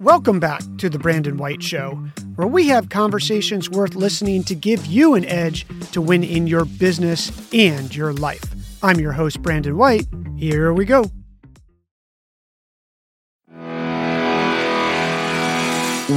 Welcome back to The Brandon White Show, where we have conversations worth listening to give you an edge to win in your business and your life. I'm your host, Brandon White. Here we go.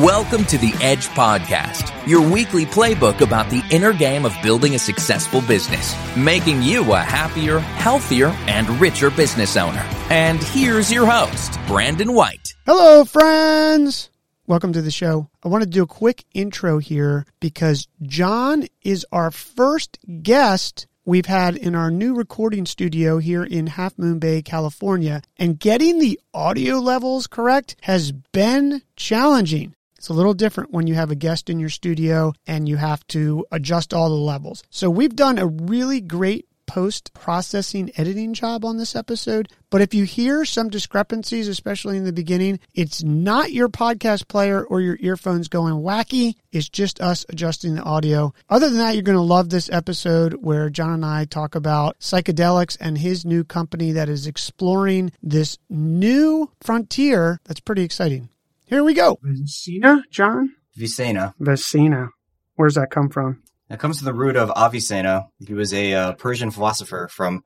Welcome to The Edge Podcast, your weekly playbook about the inner game of building a successful business, making you a happier, healthier, and richer business owner. And here's your host, Brandon White. Hello, friends. Welcome to the show. I want to do a quick intro here because John is our first guest we've had in our new recording studio here in Half Moon Bay, California. And getting the audio levels correct has been challenging. It's a little different when you have a guest in your studio and you have to adjust all the levels. So we've done a really great post-processing editing job on this episode. But if you hear some discrepancies, especially in the beginning, it's not your podcast player or your earphones going wacky. It's just us adjusting the audio. Other than that, you're going to love this episode where John and I talk about psychedelics and his new company that is exploring this new frontier. That's pretty exciting. Here we go. Avicenna, John? Avicenna. Avicenna. Where's that come from? That comes from the root of Avicenna. He was a Persian philosopher from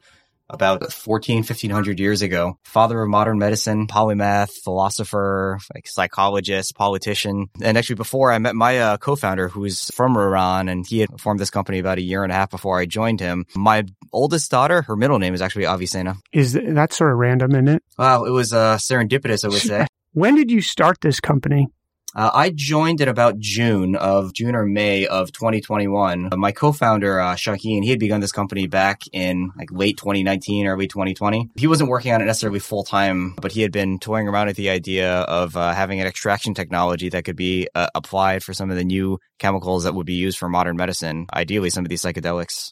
about 1,500 years ago. Father of modern medicine, polymath, philosopher, psychologist, politician. And actually before I met my co-founder who's from Iran, and he had formed this company about a year and a half before I joined him. My oldest daughter, her middle name is actually Avicenna. Is that sort of random, isn't it? Wow, it was serendipitous, I would say. When did you start this company? I joined in about June or May of 2021. My co-founder, Shaheen, he had begun this company back in late 2019, early 2020. He wasn't working on it necessarily full-time, but he had been toying around with the idea of having an extraction technology that could be applied for some of the new chemicals that would be used for modern medicine, ideally some of these psychedelics.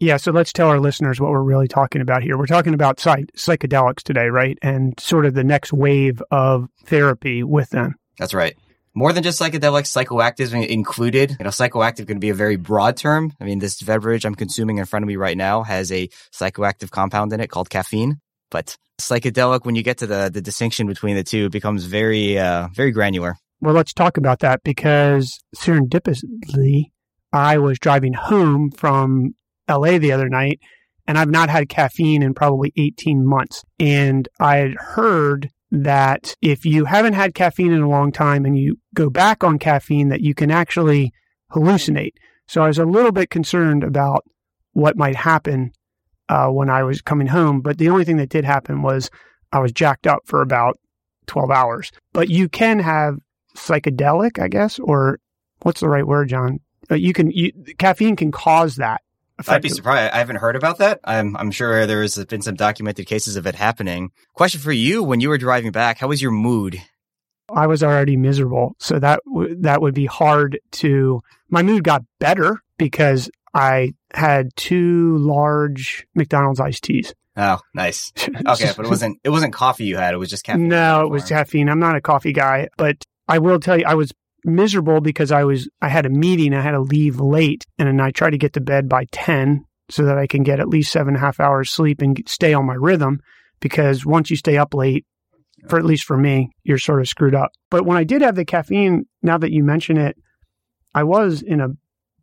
Yeah, so let's tell our listeners what we're really talking about here. We're talking about psychedelics today, right? And sort of the next wave of therapy with them. That's right. More than just psychedelics, psychoactives included. Psychoactive can be a very broad term. I mean, this beverage I'm consuming in front of me right now has a psychoactive compound in it called caffeine. But psychedelic, when you get to the distinction between the two, becomes very, very granular. Well, let's talk about that because serendipitously, I was driving home from LA the other night, and I've not had caffeine in probably 18 months. And I had heard that if you haven't had caffeine in a long time and you go back on caffeine, that you can actually hallucinate. So I was a little bit concerned about what might happen when I was coming home. But the only thing that did happen was I was jacked up for about 12 hours. But you can have psychedelic, I guess, or what's the right word, John? Caffeine can cause that. I'd be surprised. I haven't heard about that. I'm sure there's been some documented cases of it happening. Question for you, when you were driving back, how was your mood? I was already miserable. So that would be hard to... My mood got better because I had 2 large McDonald's iced teas. Oh, nice. Okay, but it wasn't coffee you had. It was just caffeine. No, it was caffeine. I'm not a coffee guy. But I will tell you, I was miserable because I had a meeting, I had to leave late, and then I tried to get to bed by 10 so that I can get at least 7.5 hours sleep and stay on my rhythm, because once you stay up late, for at least for me, you're sort of screwed up. But when I did have the caffeine, now that you mention it, I was in a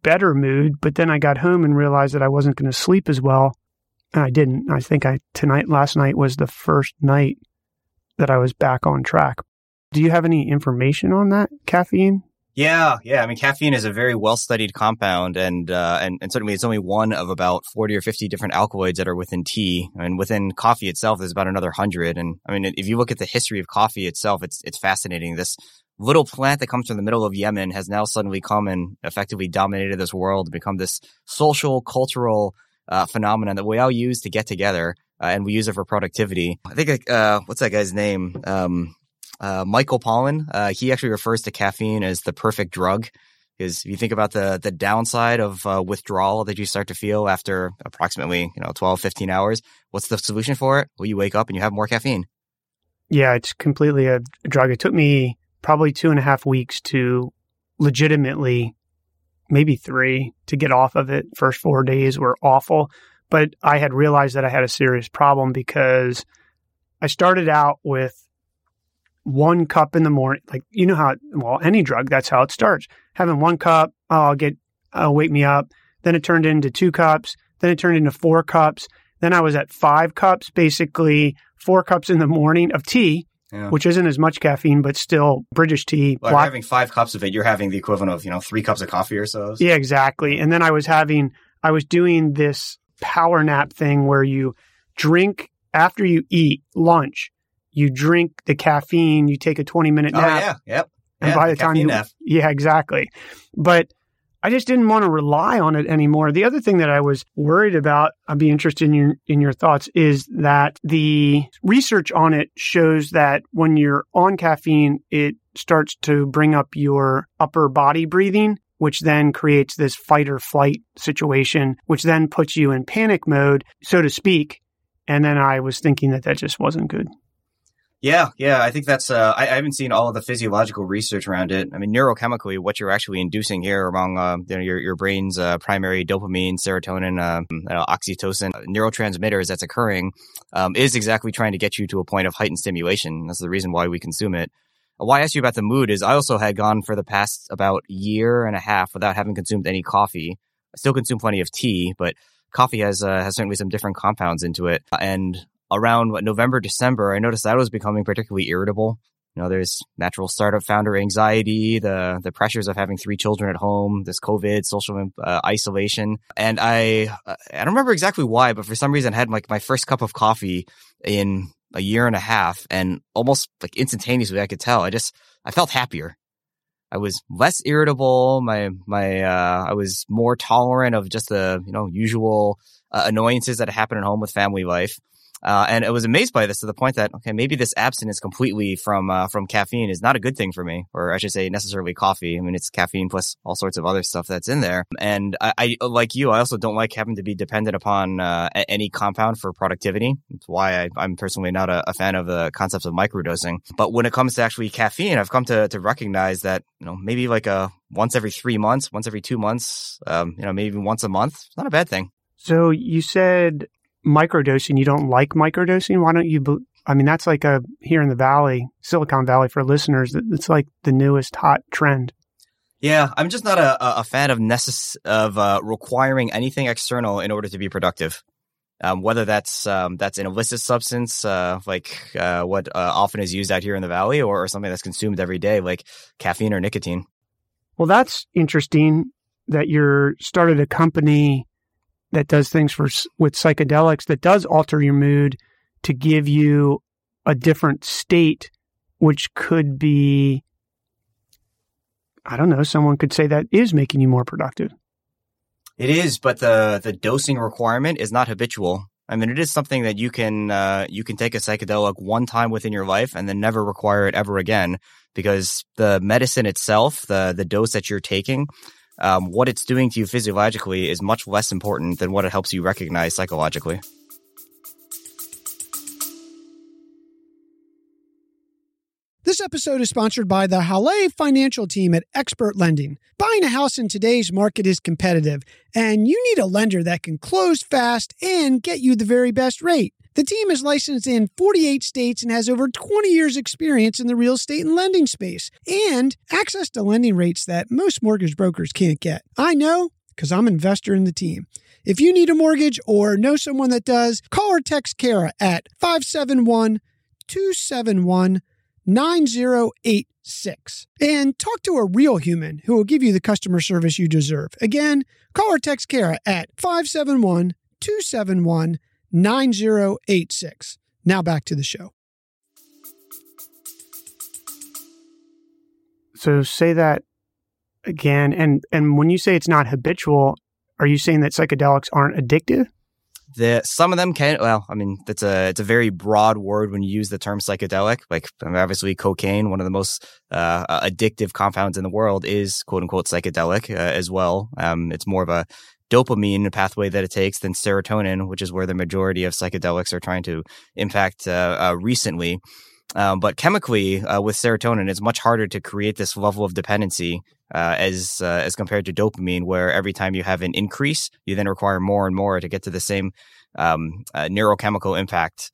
better mood, but then I got home and realized that I wasn't going to sleep as well, and I didn't. I think last night was the first night that I was back on track. Do you have any information on that, caffeine? Yeah. I mean, caffeine is a very well-studied compound, and certainly it's only one of about 40 or 50 different alkaloids that are within tea. I mean, within coffee itself, there's about another 100. And I mean, if you look at the history of coffee itself, it's fascinating. This little plant that comes from the middle of Yemen has now suddenly come and effectively dominated this world, become this social, cultural phenomenon that we all use to get together, and we use it for productivity. I think, what's that guy's name? Michael Pollan, he actually refers to caffeine as the perfect drug, because if you think about the downside of withdrawal that you start to feel after approximately 12, 15 hours, what's the solution for it? Well, you wake up and you have more caffeine. Yeah, it's completely a drug. It took me probably 2.5 weeks to legitimately, maybe 3, to get off of it. First 4 days were awful, but I had realized that I had a serious problem because I started out with one cup in the morning. Like, you know how, well, any drug, that's how it starts. Having one cup, wake me up. Then it turned into 2 cups. Then it turned into 4 cups. Then I was at 5 cups, basically 4 cups in the morning of tea, yeah, which isn't as much caffeine, but still British tea. Well, having 5 cups of it, you're having the equivalent of, 3 cups of coffee or so. Yeah, exactly. And then I was doing this power nap thing where you drink after you eat lunch, you drink the caffeine, you take a 20-minute nap. Oh, yeah. Yep. And yeah, by the time you... nap. Yeah, exactly. But I just didn't want to rely on it anymore. The other thing that I was worried about, I'd be interested in your thoughts, is that the research on it shows that when you're on caffeine, it starts to bring up your upper body breathing, which then creates this fight or flight situation, which then puts you in panic mode, so to speak. And then I was thinking that just wasn't good. Yeah. I think that's, I haven't seen all of the physiological research around it. I mean, neurochemically, what you're actually inducing here among your brain's primary dopamine, serotonin, oxytocin, neurotransmitters that's occurring is exactly trying to get you to a point of heightened stimulation. That's the reason why we consume it. Why I asked you about the mood is I also had gone for the past about year and a half without having consumed any coffee. I still consume plenty of tea, but coffee has certainly some different compounds into it. And around November, December, I noticed that I was becoming particularly irritable. There's natural startup founder anxiety, the pressures of having 3 children at home, this COVID, social isolation. And I don't remember exactly why, but for some reason I had my first cup of coffee in a year and a half, and almost instantaneously I could tell I felt happier. I was less irritable. I was more tolerant of just the usual annoyances that happen at home with family life. And I was amazed by this to the point that, okay, maybe this abstinence completely from caffeine is not a good thing for me, or I should say necessarily coffee. I mean, it's caffeine plus all sorts of other stuff that's in there. And I like you, I also don't like having to be dependent upon any compound for productivity. That's why I'm personally not a fan of the concepts of microdosing. But when it comes to actually caffeine, I've come to recognize that, maybe once every 3 months, once every 2 months, maybe even once a month, it's not a bad thing. So you said... microdosing, you don't like microdosing? Why don't you? That's here in the Valley, Silicon Valley for listeners, it's like the newest hot trend. Yeah, I'm just not a fan of requiring anything external in order to be productive. Whether that's an illicit substance, what often is used out here in the Valley, or something that's consumed every day, like caffeine or nicotine. Well, that's interesting that you started a company that does things with psychedelics that does alter your mood to give you a different state, which could be, someone could say that is making you more productive. It is, but the dosing requirement is not habitual. It is something that you can take a psychedelic one time within your life and then never require it ever again, because the medicine itself, the dose that you're taking, what it's doing to you physiologically is much less important than what it helps you recognize psychologically. This episode is sponsored by the Hale Financial Team at Expert Lending. Buying a house in today's market is competitive, and you need a lender that can close fast and get you the very best rate. The team is licensed in 48 states and has over 20 years experience in the real estate and lending space, and access to lending rates that most mortgage brokers can't get. I know, because I'm an investor in the team. If you need a mortgage or know someone that does, call or text Kara at 571-271-9086 and talk to a real human who will give you the customer service you deserve. Again, call or text Kara at 571-271-9086. Now back to the show. So say that again. And when you say it's not habitual, are you saying that psychedelics aren't addictive? Some of them can. Well, it's a very broad word when you use the term psychedelic. Obviously, cocaine, one of the most addictive compounds in the world, is quote unquote psychedelic as well. It's more of a dopamine pathway that it takes than serotonin, which is where the majority of psychedelics are trying to impact recently. But chemically, with serotonin, it's much harder to create this level of dependency as compared to dopamine, where every time you have an increase, you then require more and more to get to the same neurochemical impact.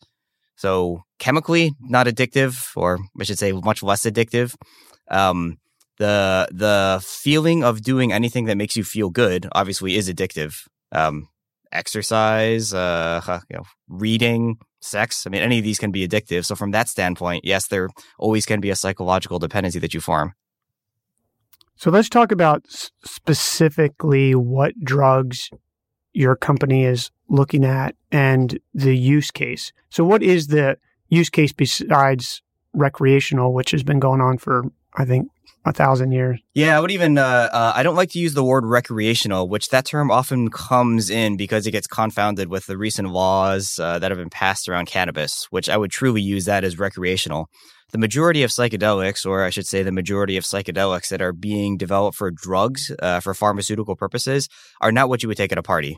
So chemically, not addictive, or I should say much less addictive. The feeling of doing anything that makes you feel good obviously is addictive. Exercise, reading, sex. I mean, any of these can be addictive. So from that standpoint, yes, there always can be a psychological dependency that you form. So let's talk about specifically what drugs your company is looking at and the use case. So what is the use case besides recreational, which has been going on for, I think, 1,000 years? Yeah, I would even, I don't like to use the word recreational, which that term often comes in because it gets confounded with the recent laws that have been passed around cannabis, which I would truly use that as recreational. The majority of psychedelics, or I should say the majority of psychedelics that are being developed for drugs, for pharmaceutical purposes, are not what you would take at a party.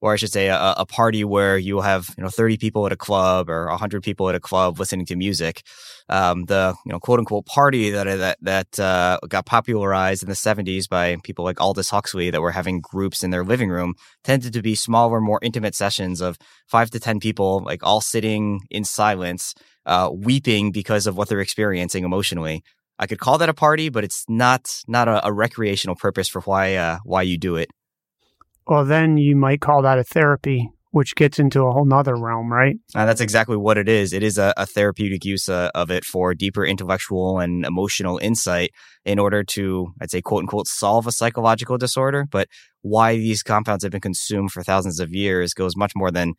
Or I should say a party where you have 30 people at a club or 100 people at a club listening to music. The quote unquote party that got popularized in the 70s by people like Aldous Huxley that were having groups in their living room tended to be smaller, more intimate sessions of 5 to 10 people, like all sitting in silence, weeping because of what they're experiencing emotionally. I could call that a party, but it's not a recreational purpose for why you do it. Well, then you might call that a therapy, which gets into a whole nother realm, right? That's exactly what it is. It is a therapeutic use of it for deeper intellectual and emotional insight in order to, I'd say, quote unquote, solve a psychological disorder. But why these compounds have been consumed for thousands of years goes much more than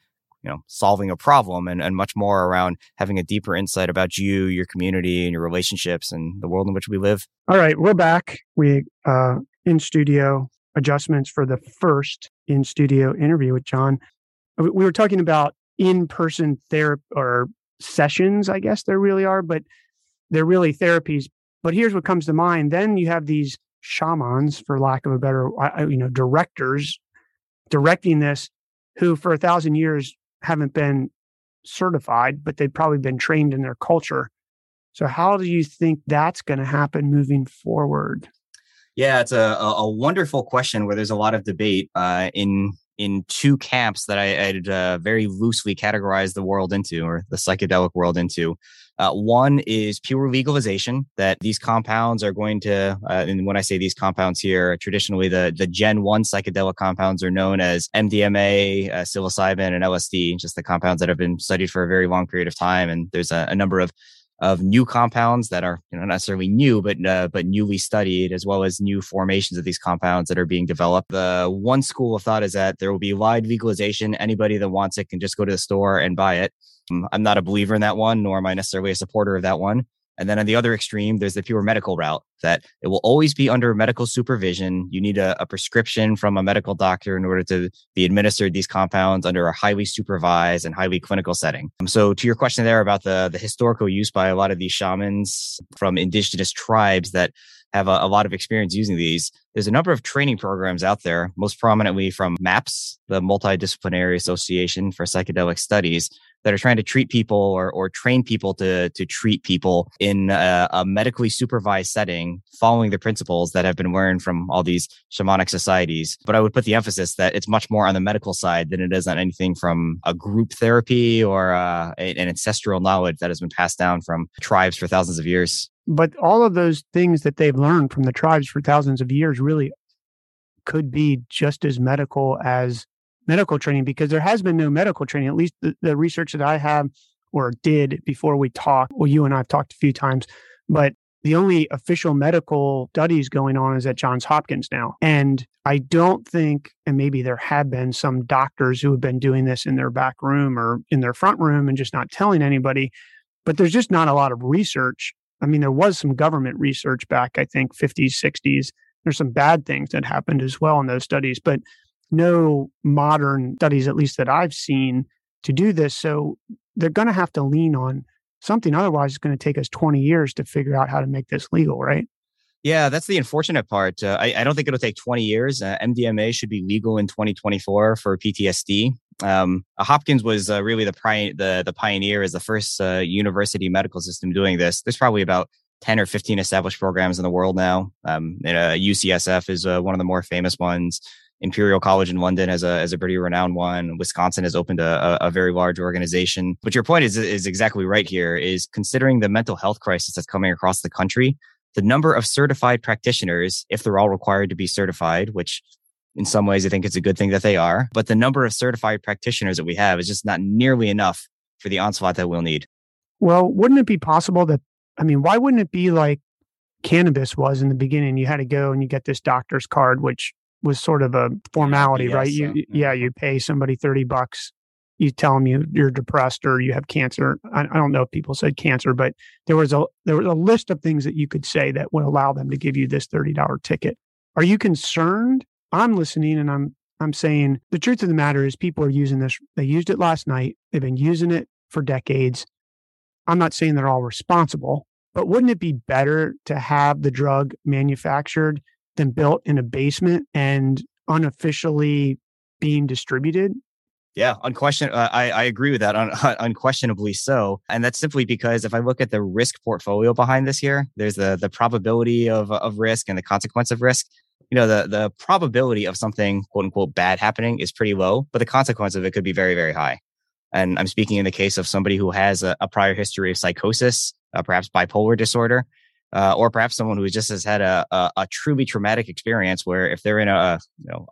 solving a problem and much more around having a deeper insight about you, your community, and your relationships and the world in which we live. All right, we're back. We in studio. Adjustments for the first in-studio interview with John. We were talking about in-person therapy or sessions, I guess there really are, but they're really therapies. But here's what comes to mind. Then you have these shamans, for lack of a better, directors directing this, who for 1,000 years haven't been certified, but they've probably been trained in their culture. So how do you think that's going to happen moving forward? Yeah, it's a wonderful question where there's a lot of debate in two camps that I'd very loosely categorized the world into, or the psychedelic world into. One is pure legalization, that these compounds are going to, and when I say these compounds here, traditionally the Gen 1 psychedelic compounds are known as MDMA, psilocybin, and LSD, just the compounds that have been studied for a very long period of time. And there's a number of new compounds that are not necessarily new, but newly studied, as well as new formations of these compounds that are being developed. The one school of thought is that there will be wide legalization. Anybody that wants it can just go to the store and buy it. I'm not a believer in that one, nor am I necessarily a supporter of that one. And then on the other extreme, there's the pure medical route, that it will always be under medical supervision. You need a prescription from a medical doctor in order to be administered these compounds under a highly supervised and highly clinical setting. So to your question there about the historical use by a lot of these shamans from indigenous tribes that have a lot of experience using these, there's a number of training programs out there, most prominently from MAPS, the Multidisciplinary Association for Psychedelic Studies, that are trying to treat people or train people to treat people in a medically supervised setting, following the principles that have been learned from all these shamanic societies. But I would put the emphasis that it's much more on the medical side than it is on anything from a group therapy or an ancestral knowledge that has been passed down from tribes for thousands of years. But all of those things that they've learned from the tribes for thousands of years really could be just as medical training, because there has been no medical training, at least the research that I have or did before we talked. Well, you and I have talked a few times, but the only official medical studies going on is at Johns Hopkins now. And I don't think, and maybe there have been some doctors who have been doing this in their back room or in their front room and just not telling anybody, but there's just not a lot of research. I mean, there was some government research back, I think, 50s, 60s. There's some bad things that happened as well in those studies, but no modern studies, at least that I've seen, to do this. So they're going to have to lean on something. Otherwise, it's going to take us 20 years to figure out how to make this legal, right? Yeah, that's the unfortunate part. I don't think it'll take 20 years. MDMA should be legal in 2024 for PTSD. Hopkins was really the pioneer as the first university medical system doing this. There's probably about 10 or 15 established programs in the world now. UCSF is one of the more famous ones. Imperial College in London as a pretty renowned one. Wisconsin has opened a very large organization. But your point is exactly right here, is considering the mental health crisis that's coming across the country, the number of certified practitioners, if they're all required to be certified, which in some ways I think it's a good thing that they are, but the number of certified practitioners that we have is just not nearly enough for the onslaught that we'll need. Well, wouldn't it be possible that, I mean, why wouldn't it be like cannabis was in the beginning? You had to go and you get this doctor's card, which was sort of a formality, right? You pay somebody $30. You tell them you're depressed or you have cancer. I don't know if people said cancer, but there was a list of things that you could say that would allow them to give you this $30 ticket. Are you concerned? I'm listening and I'm saying the truth of the matter is people are using this. They used it last night. They've been using it for decades. I'm not saying they're all responsible, but wouldn't it be better to have the drug manufactured than built in a basement and unofficially being distributed? Yeah, I agree with that, unquestionably so. And that's simply because if I look at the risk portfolio behind this here, there's the probability of risk and the consequence of risk. You know, the probability of something, quote unquote, bad happening is pretty low, but the consequence of it could be very, very high. And I'm speaking in the case of somebody who has a prior history of psychosis, perhaps bipolar disorder, or perhaps someone who just has had a truly traumatic experience where if they're in a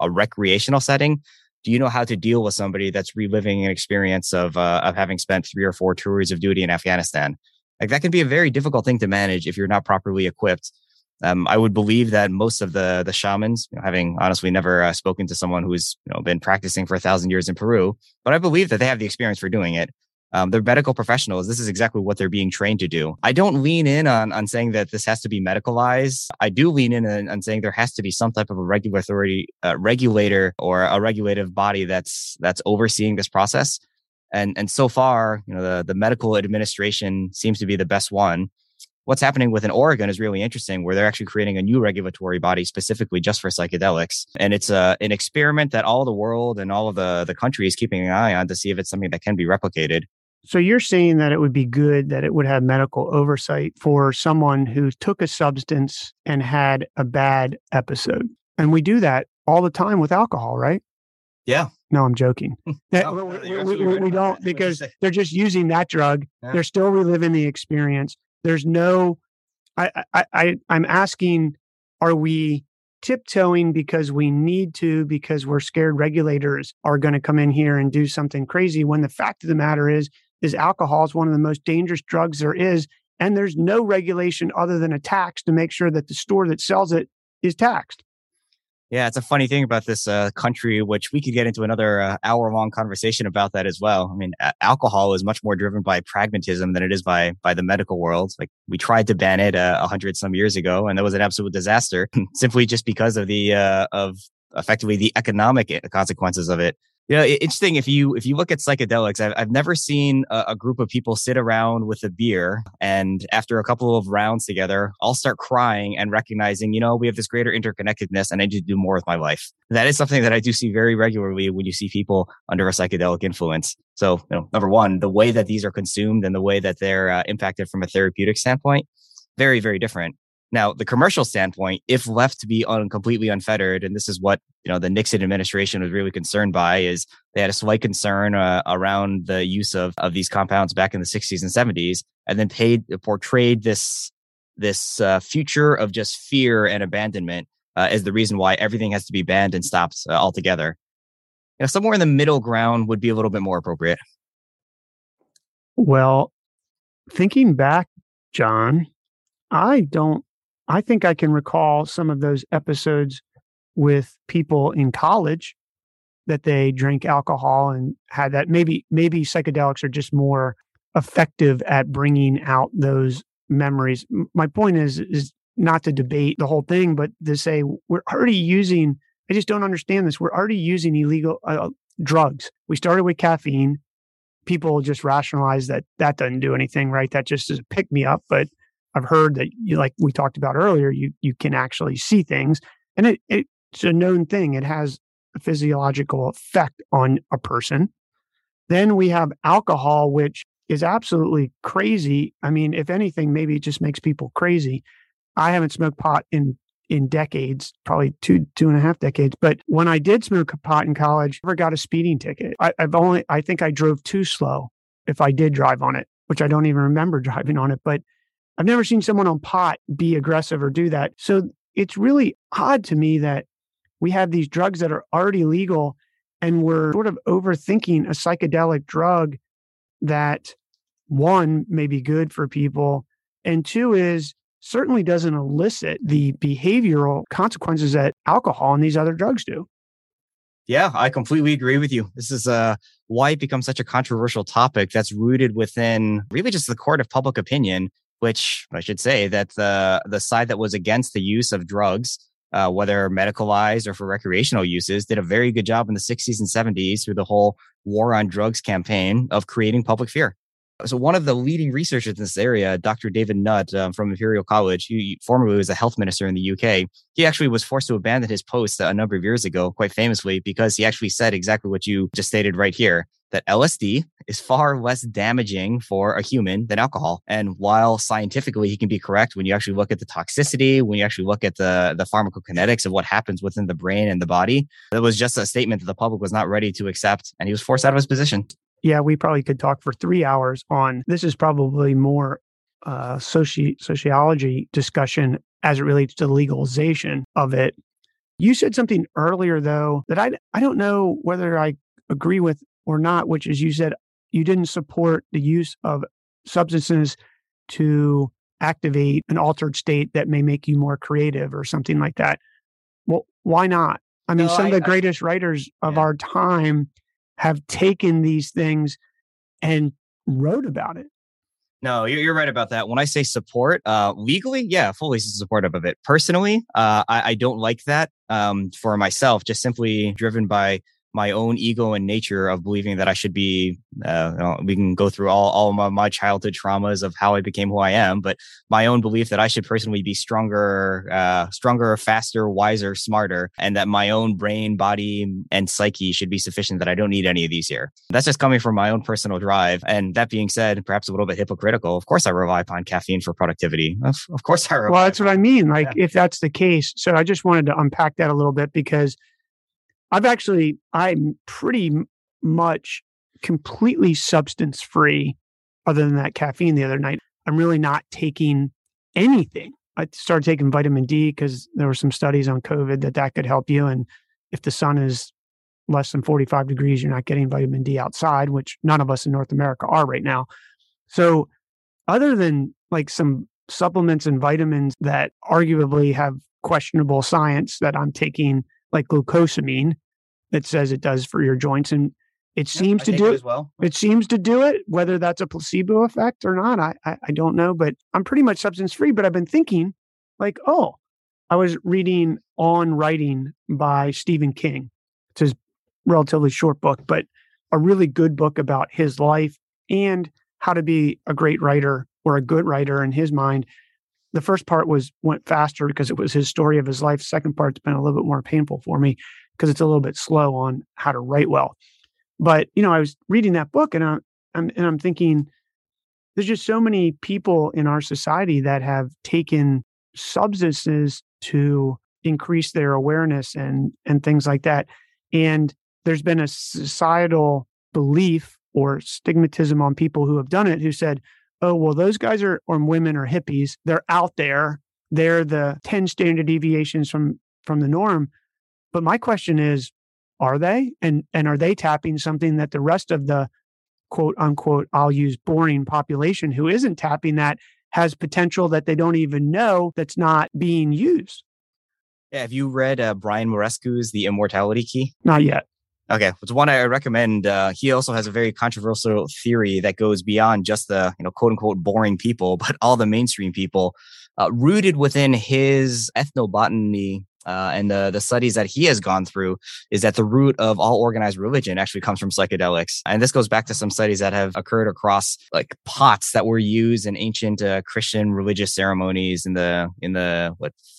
recreational setting, do you know how to deal with somebody that's reliving an experience of having spent 3 or 4 tours of duty in Afghanistan? Like that can be a very difficult thing to manage if you're not properly equipped. I would believe that most of the shamans, having honestly never spoken to someone who's been practicing for 1,000 years in Peru, but I believe that they have the experience for doing it. They're medical professionals. This is exactly what they're being trained to do. I don't lean in on saying that this has to be medicalized. I do lean in on saying there has to be some type of a regulator or a regulative body that's overseeing this process. And so far, the medical administration seems to be the best one. What's happening within Oregon is really interesting, where they're actually creating a new regulatory body specifically just for psychedelics. And it's an experiment that all the world and all of the country is keeping an eye on to see if it's something that can be replicated. So you're saying that it would be good that it would have medical oversight for someone who took a substance and had a bad episode. And we do that all the time with alcohol, right? Yeah. No, I'm joking. We don't, because they're just using that drug. Yeah. They're still reliving the experience. There's no, I'm asking, are we tiptoeing because we need to, because we're scared regulators are going to come in here and do something crazy, when the fact of the matter is alcohol is one of the most dangerous drugs there is. And there's no regulation other than a tax to make sure that the store that sells it is taxed. Yeah, it's a funny thing about this country, which we could get into another hour-long conversation about that as well. I mean, alcohol is much more driven by pragmatism than it is by the medical world. Like, we tried to ban it 100-some years ago, and that was an absolute disaster, simply just because of the of effectively the economic consequences of it. You know, interesting. If you look at psychedelics, I've never seen a group of people sit around with a beer and after a couple of rounds together, all start crying and recognizing, we have this greater interconnectedness and I need to do more with my life. That is something that I do see very regularly when you see people under a psychedelic influence. So, number one, the way that these are consumed and the way that they're impacted from a therapeutic standpoint, very, very different. Now, the commercial standpoint, if left to be completely unfettered, and this is what the Nixon administration was really concerned by, is they had a slight concern around the use of these compounds back in the 60s and 70s, and then portrayed this future of just fear and abandonment as the reason why everything has to be banned and stopped altogether. Somewhere in the middle ground would be a little bit more appropriate. Well, thinking back, John, I think I can recall some of those episodes with people in college that they drank alcohol and had that. Maybe psychedelics are just more effective at bringing out those memories. My point is not to debate the whole thing, but to say we're already using, I just don't understand this. We're already using illegal drugs. We started with caffeine. People just rationalize that doesn't do anything, right? That just is a pick me up, but I've heard that, like we talked about earlier, you can actually see things, and it's a known thing. It has a physiological effect on a person. Then we have alcohol, which is absolutely crazy. I mean, if anything, maybe it just makes people crazy. I haven't smoked pot in in decades, probably two and a half decades. But when I did smoke pot in college, I never got a speeding ticket. I think I drove too slow if I did drive on it, which I don't even remember driving on it. But I've never seen someone on pot be aggressive or do that. So it's really odd to me that we have these drugs that are already legal and we're sort of overthinking a psychedelic drug that, one, may be good for people, and two is certainly doesn't elicit the behavioral consequences that alcohol and these other drugs do. Yeah, I completely agree with you. This is why it becomes such a controversial topic that's rooted within really just the court of public opinion, which I should say that the side that was against the use of drugs, whether medicalized or for recreational uses, did a very good job in the 60s and 70s through the whole war on drugs campaign of creating public fear. So one of the leading researchers in this area, Dr. David Nutt from Imperial College, who formerly was a health minister in the UK, he actually was forced to abandon his post a number of years ago, quite famously, because he actually said exactly what you just stated right here, that LSD is far less damaging for a human than alcohol. And while scientifically he can be correct, when you actually look at the toxicity, when you actually look at the pharmacokinetics of what happens within the brain and the body, that was just a statement that the public was not ready to accept, and he was forced out of his position. Yeah, we probably could talk for 3 hours on this. Is probably more sociology discussion as it relates to the legalization of it. You said something earlier, though, that I don't know whether I agree with or not, which is you said you didn't support the use of substances to activate an altered state that may make you more creative or something like that. Well, why not? I mean, some of the greatest writers of our time have taken these things and wrote about it. No, you're right about that. When I say support, legally, yeah, fully supportive of it. Personally, I don't like that for myself, just simply driven by my own ego and nature of believing that I should be, we can go through all my childhood traumas of how I became who I am, but my own belief that I should personally be stronger, faster, wiser, smarter, and that my own brain, body, and psyche should be sufficient that I don't need any of these here. That's just coming from my own personal drive. And that being said, perhaps a little bit hypocritical, of course I rely upon caffeine for productivity. Of course I rely. Well, that's what I mean. If that's the case. So I just wanted to unpack that a little bit because I'm pretty much completely substance free other than that caffeine the other night. I'm really not taking anything. I started taking vitamin D because there were some studies on COVID that could help you. And if the sun is less than 45 degrees, you're not getting vitamin D outside, which none of us in North America are right now. So other than some supplements and vitamins that arguably have questionable science that I'm taking, like glucosamine, that says it does for your joints, and it seems to do it as well. It seems to do it, whether that's a placebo effect or not. I don't know, but I'm pretty much substance free. But I've been thinking, I was reading On Writing by Stephen King. It's his relatively short book, but a really good book about his life and how to be a great writer or a good writer in his mind. The first part went faster because it was his story of his life. Second part's been a little bit more painful for me because it's a little bit slow on how to write well. But I was reading that book and I'm thinking there's just so many people in our society that have taken substances to increase their awareness and things like that. And there's been a societal belief or stigmatism on people who have done it who said, oh, well, those guys or women are hippies. They're out there. They're the 10 standard deviations from the norm. But my question is, are they? And are they tapping something that the rest of the quote unquote, I'll use boring population who isn't tapping that has potential that they don't even know that's not being used? Yeah. Have you read Brian Morescu's The Immortality Key? Not yet. Okay, it's one I recommend. He also has a very controversial theory that goes beyond just the quote unquote boring people, but all the mainstream people, rooted within his ethnobotany And the studies that he has gone through is that the root of all organized religion actually comes from psychedelics. And this goes back to some studies that have occurred across like pots that were used in ancient Christian religious ceremonies in the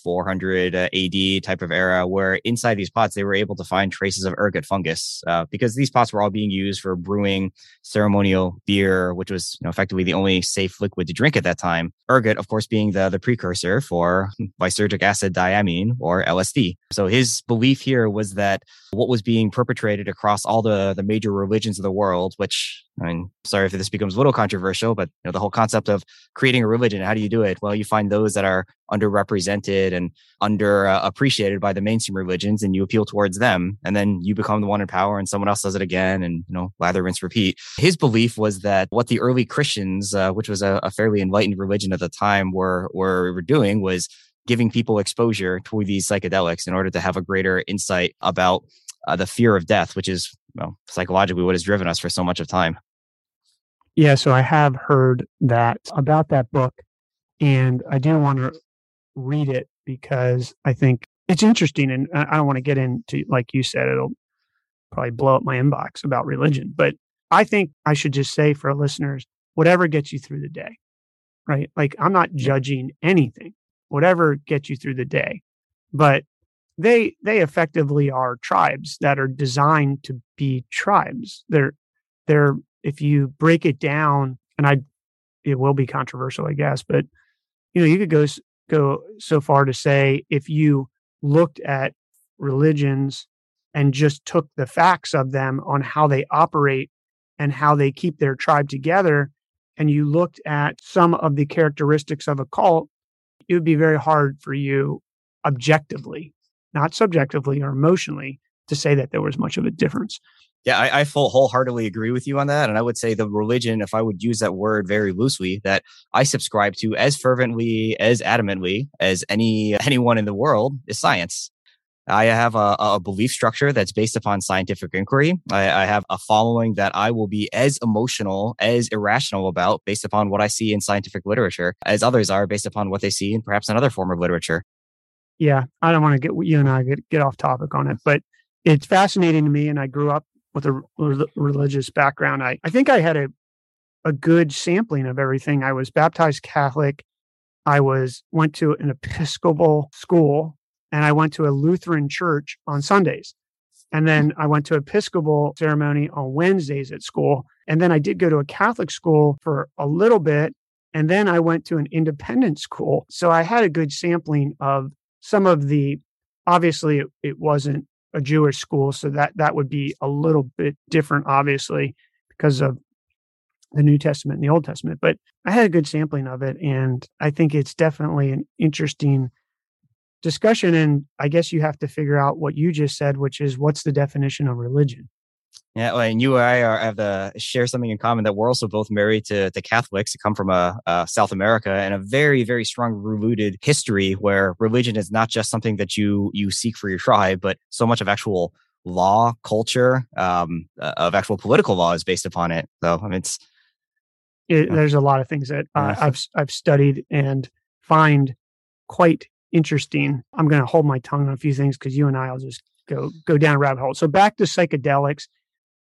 400 AD type of era, where inside these pots, they were able to find traces of ergot fungus because these pots were all being used for brewing ceremonial beer, which was effectively the only safe liquid to drink at that time. Ergot, of course, being the precursor for lysergic acid diamine or LSD. So his belief here was that what was being perpetrated across all the major religions of the world, which, I mean, sorry if this becomes a little controversial, but the whole concept of creating a religion, how do you do it? Well, you find those that are underrepresented and underappreciated by the mainstream religions, and you appeal towards them. And then you become the one in power and someone else does it again, and, lather, rinse, repeat. His belief was that what the early Christians, which was a fairly enlightened religion at the time, were doing was giving people exposure to these psychedelics in order to have a greater insight about the fear of death, which is psychologically what has driven us for so much of time. Yeah, so I have heard that about that book, and I do want to read it because I think it's interesting, and I don't want to get into, like you said, it'll probably blow up my inbox about religion, but I think I should just say for our listeners, whatever gets you through the day, right? Like, I'm not judging anything. Whatever gets you through the day. But they effectively are tribes that are designed to be tribes. They're if you break it down, and it will be controversial, I guess, but you could go so far to say if you looked at religions and just took the facts of them on how they operate and how they keep their tribe together, and you looked at some of the characteristics of a cult, it would be very hard for you objectively, not subjectively or emotionally, to say that there was much of a difference. Yeah, I wholeheartedly agree with you on that. And I would say the religion, if I would use that word very loosely, that I subscribe to as fervently, as adamantly as anyone in the world is science. I have a belief structure that's based upon scientific inquiry. I have a following that I will be as emotional, as irrational about based upon what I see in scientific literature as others are based upon what they see in perhaps another form of literature. Yeah, I don't want to get you and I get off topic on it, but it's fascinating to me. And I grew up with a religious background. I think I had a good sampling of everything. I was baptized Catholic. I went to an Episcopal school. And I went to a Lutheran church on Sundays. And then I went to Episcopal ceremony on Wednesdays at school. And then I did go to a Catholic school for a little bit. And then I went to an independent school. So I had a good sampling of some of the, obviously it wasn't a Jewish school. So that would be a little bit different, obviously, because of the New Testament and the Old Testament. But I had a good sampling of it. And I think it's definitely an interesting discussion. And I guess you have to figure out what you just said, which is what's the definition of religion? Yeah, well, and you and I have to share something in common that we're also both married to Catholics that come from South America, and a very, very strong rooted history where religion is not just something that you seek for your tribe, but so much of actual law, culture, of actual political law is based upon it. So I mean, there's a lot of things that I've studied and find quite interesting. I'm going to hold my tongue on a few things because you and I will just go down a rabbit hole. So back to psychedelics,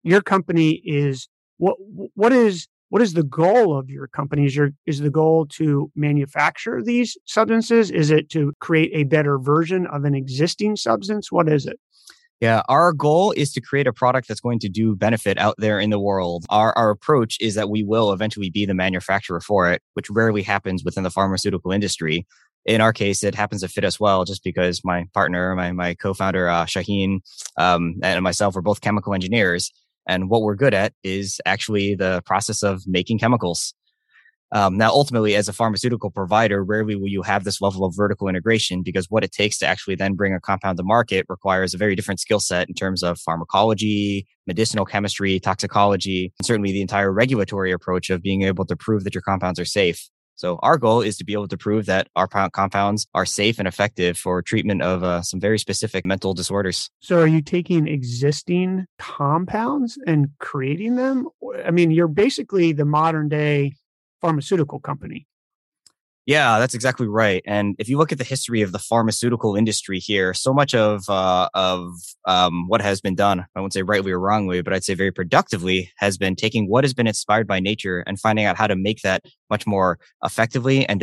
your company is what is the goal of your company? Is the goal to manufacture these substances? Is it to create a better version of an existing substance? What is it? Yeah, our goal is to create a product that's going to do benefit out there in the world. Our approach is that we will eventually be the manufacturer for it, which rarely happens within the pharmaceutical industry. In our case, it happens to fit us well just because my partner, my co-founder, Shaheen, and myself are both chemical engineers. And what we're good at is actually the process of making chemicals. Now, ultimately, as a pharmaceutical provider, rarely will you have this level of vertical integration because what it takes to actually then bring a compound to market requires a very different skill set in terms of pharmacology, medicinal chemistry, toxicology, and certainly the entire regulatory approach of being able to prove that your compounds are safe. So our goal is to be able to prove that our compounds are safe and effective for treatment of some very specific mental disorders. So are you taking existing compounds and creating them? I mean, you're basically the modern day pharmaceutical company. Yeah, that's exactly right. And if you look at the history of the pharmaceutical industry here, so much of what has been done, I won't say rightly or wrongly, but I'd say very productively, has been taking what has been inspired by nature and finding out how to make that much more effectively and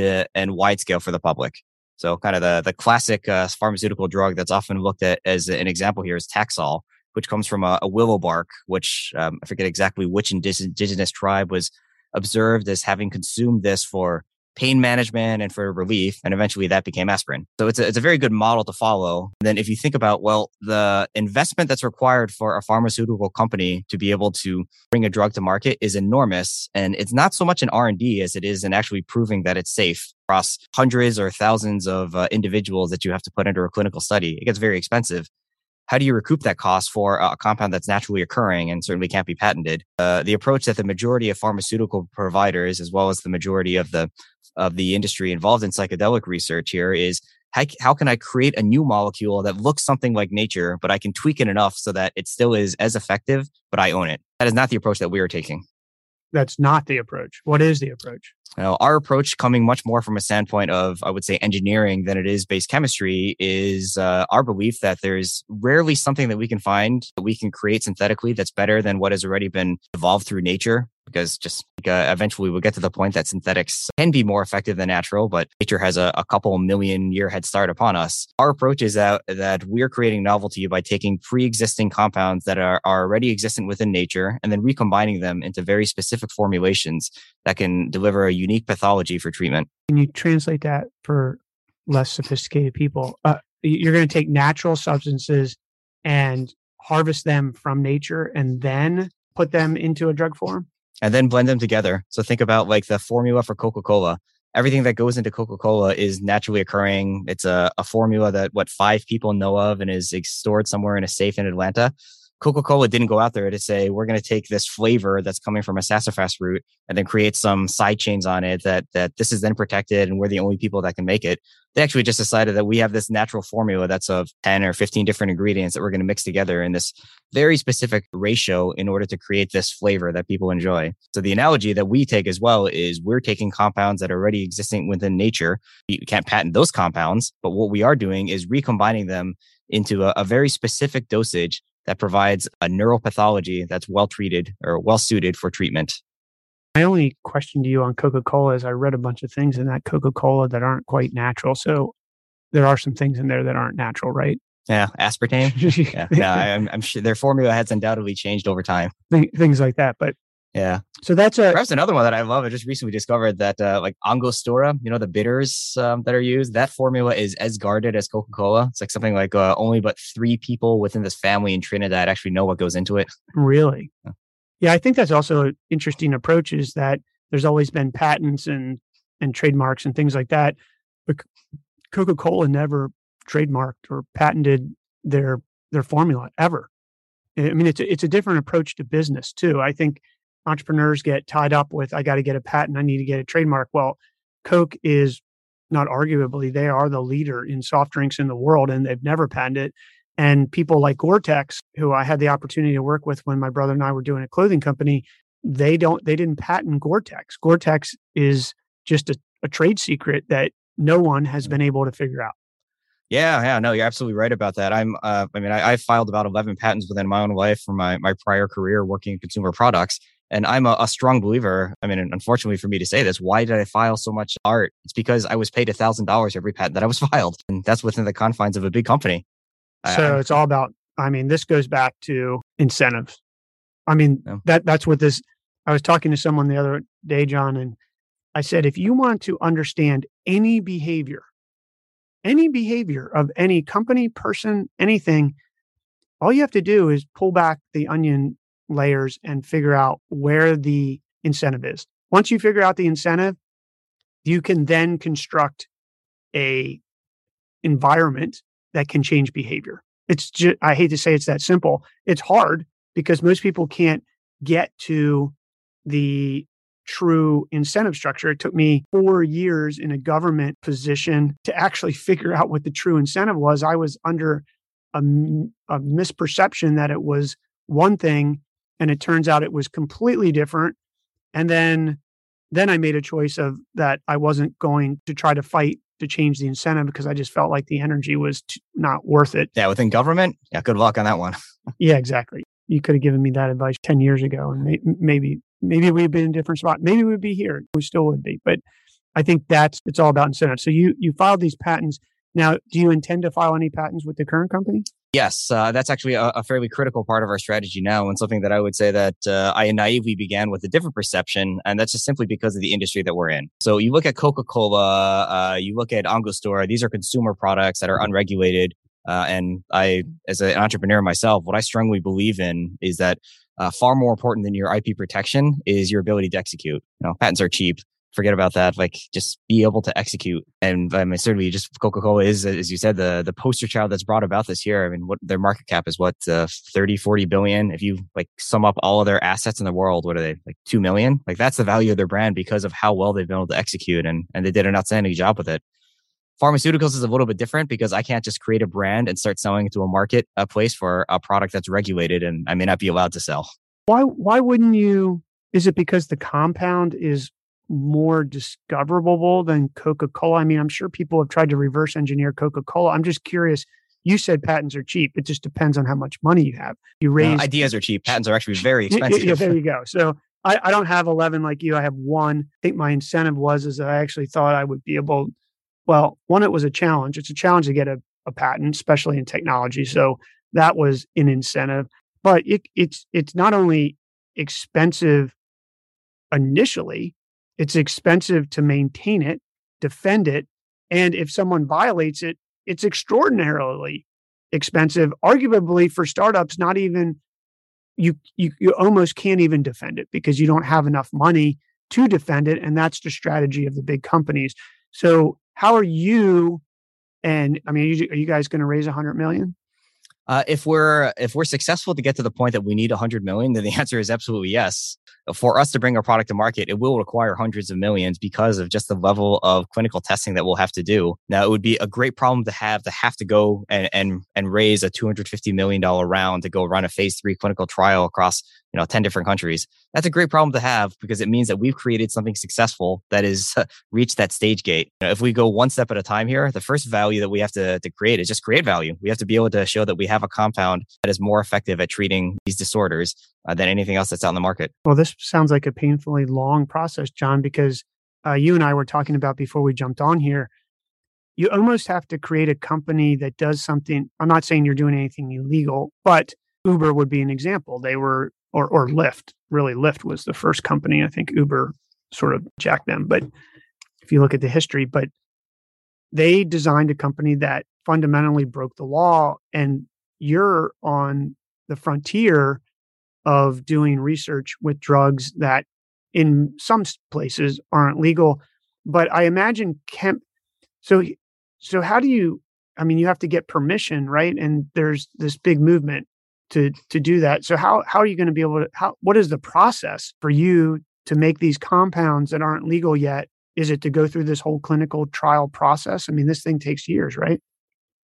wide scale for the public. So kind of the classic pharmaceutical drug that's often looked at as an example here is Taxol, which comes from a willow bark, which I forget exactly which indigenous tribe was observed as having consumed this for pain management and for relief, and eventually that became aspirin. So it's a very good model to follow. And then if you think about, well, the investment that's required for a pharmaceutical company to be able to bring a drug to market is enormous. And it's not so much in R&D as it is in actually proving that it's safe across hundreds or thousands of individuals that you have to put under a clinical study. It gets very expensive. How do you recoup that cost for a compound that's naturally occurring and certainly can't be patented? The approach that the majority of pharmaceutical providers, as well as the majority of the industry involved in psychedelic research here, is how can I create a new molecule that looks something like nature, but I can tweak it enough so that it still is as effective, but I own it. That is not the approach that we are taking. That's not the approach. What is the approach? Now, our approach, coming much more from a standpoint of, I would say, engineering than it is based chemistry, is our belief that there's rarely something that we can find that we can create synthetically that's better than what has already been evolved through nature. Because just eventually we'll get to the point that synthetics can be more effective than natural, but nature has a couple million year head start upon us. Our approach is that we're creating novelty by taking pre-existing compounds that are already existent within nature and then recombining them into very specific formulations that can deliver a unique pathology for treatment. Can you translate that for less sophisticated people? You're going to take natural substances and harvest them from nature and then put them into a drug form? And then blend them together. So think about like the formula for Coca-Cola. Everything that goes into Coca-Cola is naturally occurring. It's a formula that 5 people know of and is stored somewhere in a safe in Atlanta. Coca-Cola didn't go out there to say, we're going to take this flavor that's coming from a sassafras root and then create some side chains on it that this is then protected and we're the only people that can make it. They actually just decided that we have this natural formula that's of 10 or 15 different ingredients that we're going to mix together in this very specific ratio in order to create this flavor that people enjoy. So the analogy that we take as well is we're taking compounds that are already existing within nature. You can't patent those compounds, but what we are doing is recombining them into a very specific dosage that provides a neuropathology that's well-treated or well-suited for treatment. My only question to you on Coca-Cola is I read a bunch of things in that Coca-Cola that aren't quite natural. So there are some things in there that aren't natural, right? Yeah, aspartame. Yeah, no, I'm sure their formula has undoubtedly changed over time. Things like that, but... Yeah. So that's perhaps another one that I love. I just recently discovered that like Angostura, the bitters that are used, that formula is as guarded as Coca-Cola. It's like something like only but 3 people within this family in Trinidad actually know what goes into it. Really? Yeah, I think that's also an interesting approach, is that there's always been patents and trademarks and things like that. But Coca-Cola never trademarked or patented their formula ever. I mean, it's a different approach to business too. I think entrepreneurs get tied up with, I got to get a patent, I need to get a trademark. Well, Coke is not arguably, they are the leader in soft drinks in the world, and they've never patented it. And people like Gore-Tex, who I had the opportunity to work with when my brother and I were doing a clothing company, they didn't patent Gore-Tex. Gore-Tex is just a trade secret that no one has been able to figure out. Yeah, no, you're absolutely right about that. I filed about 11 patents within my own life from my prior career working in consumer products. And I'm a strong believer. I mean, unfortunately for me to say this, why did I file so much art? It's because I was paid $1,000 every patent that I was filed. And that's within the confines of a big company. So it's all about, this goes back to incentives. That's what this, I was talking to someone the other day, John, and I said, if you want to understand any behavior of any company, person, anything, all you have to do is pull back the onion layers and figure out where the incentive is. Once you figure out the incentive, you can then construct a environment that can change behavior. It's just, I hate to say it's that simple. It's hard because most people can't get to the true incentive structure. It took me 4 years in a government position to actually figure out what the true incentive was. I was under a misperception that it was one thing, and it turns out it was completely different. And then Then I made a choice of that I wasn't going to try to fight to change the incentive because I just felt like the energy was not worth it. Yeah, within government? Yeah, good luck on that one. Yeah, exactly. You could have given me that advice 10 years ago and maybe we'd be in a different spot. Maybe we'd be here. We still would be. But I think it's all about incentive. So you filed these patents. Now, do you intend to file any patents with the current company? Yes, that's actually a fairly critical part of our strategy now, and something that I would say that I naively began with a different perception, and that's just simply because of the industry that we're in. So you look at Coca-Cola, you look at Angostura, these are consumer products that are unregulated. And I, as an entrepreneur myself, what I strongly believe in is that far more important than your IP protection is your ability to execute. You know, patents are cheap. Forget about that. Like, just be able to execute. And I mean, certainly, just Coca-Cola is, as you said, the poster child that's brought about this here. I mean, what their market cap is, what 30, 40 billion. If you like sum up all of their assets in the world, what are they, like 2 million? Like, that's the value of their brand because of how well they've been able to execute, and they did an outstanding job with it. Pharmaceuticals is a little bit different because I can't just create a brand and start selling it to a market, a place for a product that's regulated, and I may not be allowed to sell. Why wouldn't you? Is it because the compound is more discoverable than Coca-Cola? I mean, I'm sure people have tried to reverse engineer Coca-Cola. I'm just curious. You said patents are cheap. It just depends on how much money you have. Ideas are cheap. Patents are actually very expensive. Yeah, there you go. So I don't have 11 like you. I have one. I think my incentive was that I actually thought I would be able. Well, one, it was a challenge. It's a challenge to get a patent, especially in technology. So that was an incentive. But it's not only expensive initially. It's expensive to maintain it, defend it. And if someone violates it, it's extraordinarily expensive. Arguably for startups, not even, you almost can't even defend it because you don't have enough money to defend it. And that's the strategy of the big companies. So how are you, and I mean, are you guys going to raise 100 million? If we're successful to get to the point that we need 100 million, then the answer is absolutely yes. For us to bring our product to market, it will require hundreds of millions because of just the level of clinical testing that we'll have to do. Now, it would be a great problem to have to go and raise a $250 million round to go run a phase 3 clinical trial across 10 different countries. That's a great problem to have because it means that we've created something successful that has reached that stage gate. If we go one step at a time here, the first value that we have to create is just create value. We have to be able to show that we have a compound that is more effective at treating these disorders than anything else that's out in the market. Well, this sounds like a painfully long process, John, because you and I were talking about before we jumped on here, you almost have to create a company that does something. I'm not saying you're doing anything illegal, but Uber would be an example. They were, or Lyft, really Lyft was the first company. I think Uber sort of jacked them. But if you look at the history, but they designed a company that fundamentally broke the law. And you're on the frontier of doing research with drugs that in some places aren't legal. But I imagine so how do you, I mean, you have to get permission, right? And there's this big movement to do that. So how are you going to be able to, what is the process for you to make these compounds that aren't legal yet? Is it to go through this whole clinical trial process? I mean, this thing takes years, right?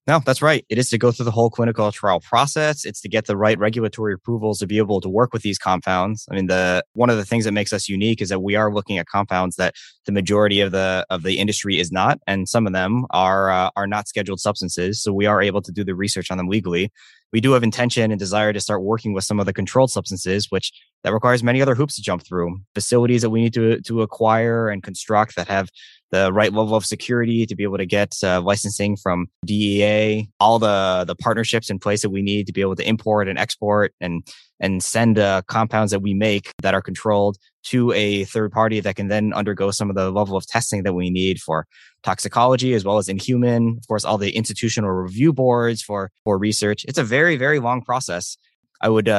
No, that's right. It is to go through the whole clinical trial process. It's to get the right regulatory approvals to be able to work with these compounds. I mean, one of the things that makes us unique is that we are looking at compounds that the majority of the industry is not, and some of them are not scheduled substances. So we are able to do the research on them legally. We do have intention and desire to start working with some of the controlled substances, which that requires many other hoops to jump through. Facilities that we need to acquire and construct that have the right level of security to be able to get licensing from DEA, all the partnerships in place that we need to be able to import and export and send compounds that we make that are controlled to a third party that can then undergo some of the level of testing that we need for toxicology as well as inhuman, of course, all the institutional review boards for research. It's a very, very long process. I would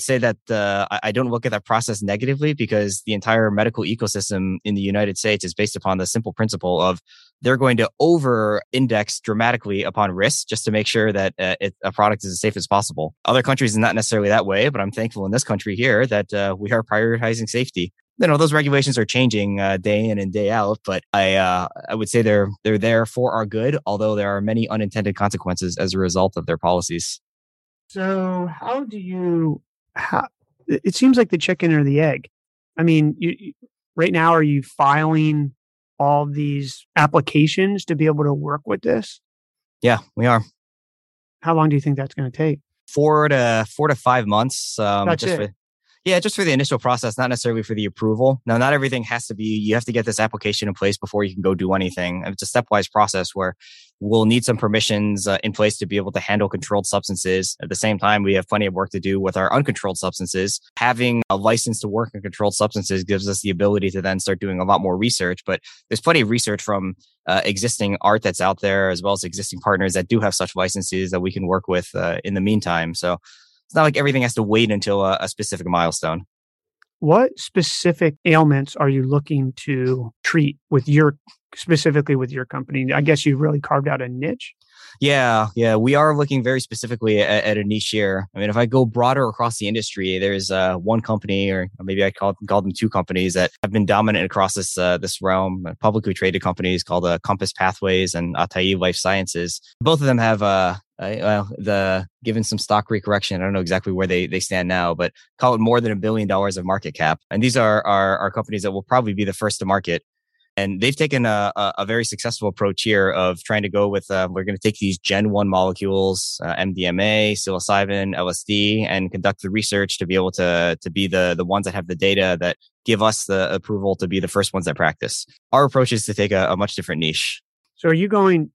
say that I don't look at that process negatively because the entire medical ecosystem in the United States is based upon the simple principle of they're going to over-index dramatically upon risk just to make sure that a product is as safe as possible. Other countries is not necessarily that way, but I'm thankful in this country here that we are prioritizing safety. Those regulations are changing day in and day out, but I would say they're there for our good, although there are many unintended consequences as a result of their policies. So it seems like the chicken or the egg. I mean, you, right now, are you filing all these applications to be able to work with this? Yeah, we are. How long do you think that's going to take? 4 to 5 months. That's just it. Just for the initial process, not necessarily for the approval. Now, not everything has to be, you have to get this application in place before you can go do anything. It's a stepwise process where we'll need some permissions in place to be able to handle controlled substances. At the same time, we have plenty of work to do with our uncontrolled substances. Having a license to work in controlled substances gives us the ability to then start doing a lot more research. But there's plenty of research from existing art that's out there, as well as existing partners that do have such licenses that we can work with in the meantime. So it's not like everything has to wait until a specific milestone. What specific ailments are you looking to treat with your, specifically with your company? I guess you've really carved out a niche. Yeah. We are looking very specifically at a niche here. I mean, if I go broader across the industry, there's one company, or maybe I call them two companies that have been dominant across this realm. Publicly traded companies called Compass Pathways and Atai Life Sciences. Both of them have given some stock recorrection, I don't know exactly where they stand now, but call it more than $1 billion of market cap. And these are companies that will probably be the first to market. And they've taken a very successful approach here of trying to go with, we're going to take these Gen 1 molecules, MDMA, psilocybin, LSD, and conduct the research to be able to be the ones that have the data that give us the approval to be the first ones that practice. Our approach is to take a much different niche. So are you going,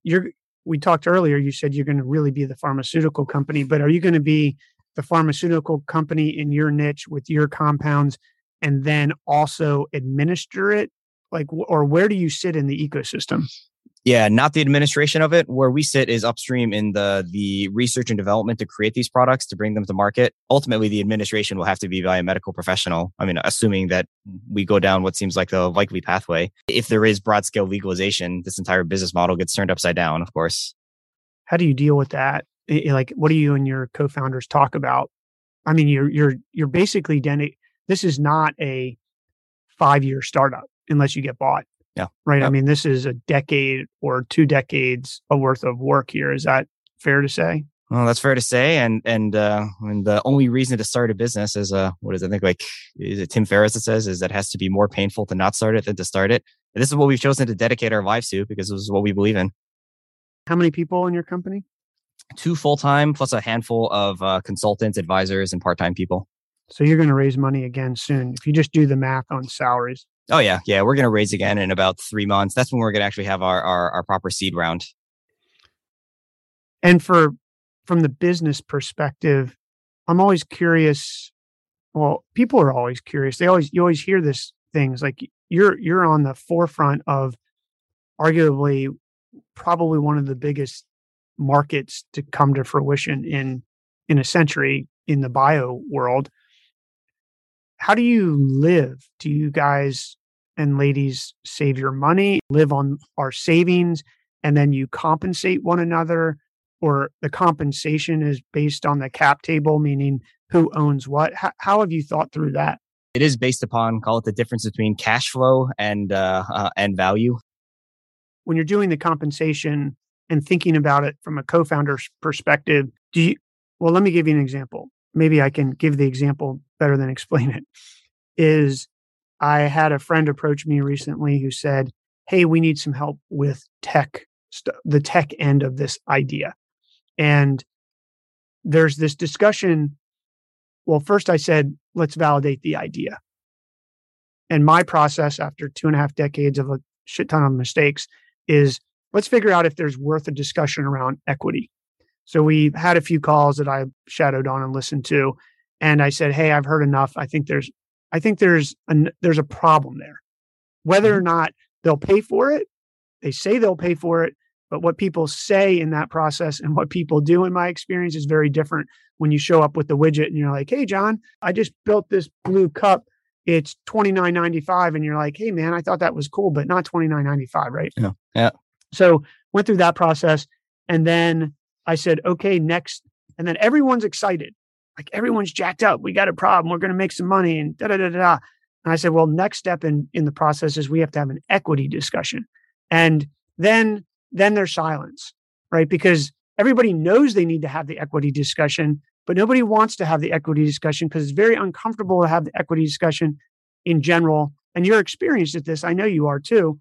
we talked earlier, you said you're going to really be the pharmaceutical company, but are you going to be the pharmaceutical company in your niche with your compounds and then also administer it? Like, or where do you sit in the ecosystem? Yeah, not the administration of it. Where we sit is upstream in the research and development to create these products, to bring them to market. Ultimately, the administration will have to be by a medical professional. I mean, assuming that we go down what seems like the likely pathway. If there is broad scale legalization, this entire business model gets turned upside down, of course. How do you deal with that? Like, what do you and your co-founders talk about? I mean, you're basically, this is not a 5-year startup unless you get bought. Yeah. Right. Yep. I mean, this is a decade or 2 decades worth of work here. Is that fair to say? Well, that's fair to say. And the only reason to start a business is, is it Tim Ferriss that says, is that it has to be more painful to not start it than to start it. And this is what we've chosen to dedicate our lives to because this is what we believe in. How many people in your company? 2 full-time plus a handful of consultants, advisors, and part-time people. So you're going to raise money again soon. If you just do the math on salaries. Oh, yeah. Yeah. We're going to raise again in about 3 months. That's when we're going to actually have our proper seed round. And from the business perspective, I'm always curious. Well, people are always curious. You always hear this things like you're on the forefront of arguably probably one of the biggest markets to come to fruition in a century in the bio world. How do you live? Do you guys and ladies save your money, live on our savings, and then you compensate one another? Or the compensation is based on the cap table, meaning who owns what? How have you thought through that? It is based upon, call it the difference between cash flow and value. When you're doing the compensation and thinking about it from a co-founder's perspective, well, let me give you an example. Maybe I can give the example better than explain it, is I had a friend approach me recently who said, hey, we need some help with tech, the tech end of this idea. And there's this discussion. Well, first I said, let's validate the idea. And my process after 2.5 decades of a shit ton of mistakes is let's figure out if there's worth a discussion around equity. So we had a few calls that I shadowed on and listened to, and I said, "Hey, I've heard enough. I think there's a problem there. Whether or not they'll pay for it, they say they'll pay for it, but what people say in that process and what people do, in my experience, is very different. When you show up with the widget and you're like, "Hey, John, I just built this blue cup. It's $29.95," and you're like, "Hey, man, I thought that was cool, but not $29.95, right?" Yeah. Yeah. So went through that process, and then I said, okay, next. And then everyone's excited. Like everyone's jacked up. We got a problem. We're going to make some money and da-da-da-da. And I said, well, next step in the process is we have to have an equity discussion. And then there's silence, right? Because everybody knows they need to have the equity discussion, but nobody wants to have the equity discussion because it's very uncomfortable to have the equity discussion in general And you're experienced at this. I know you are too,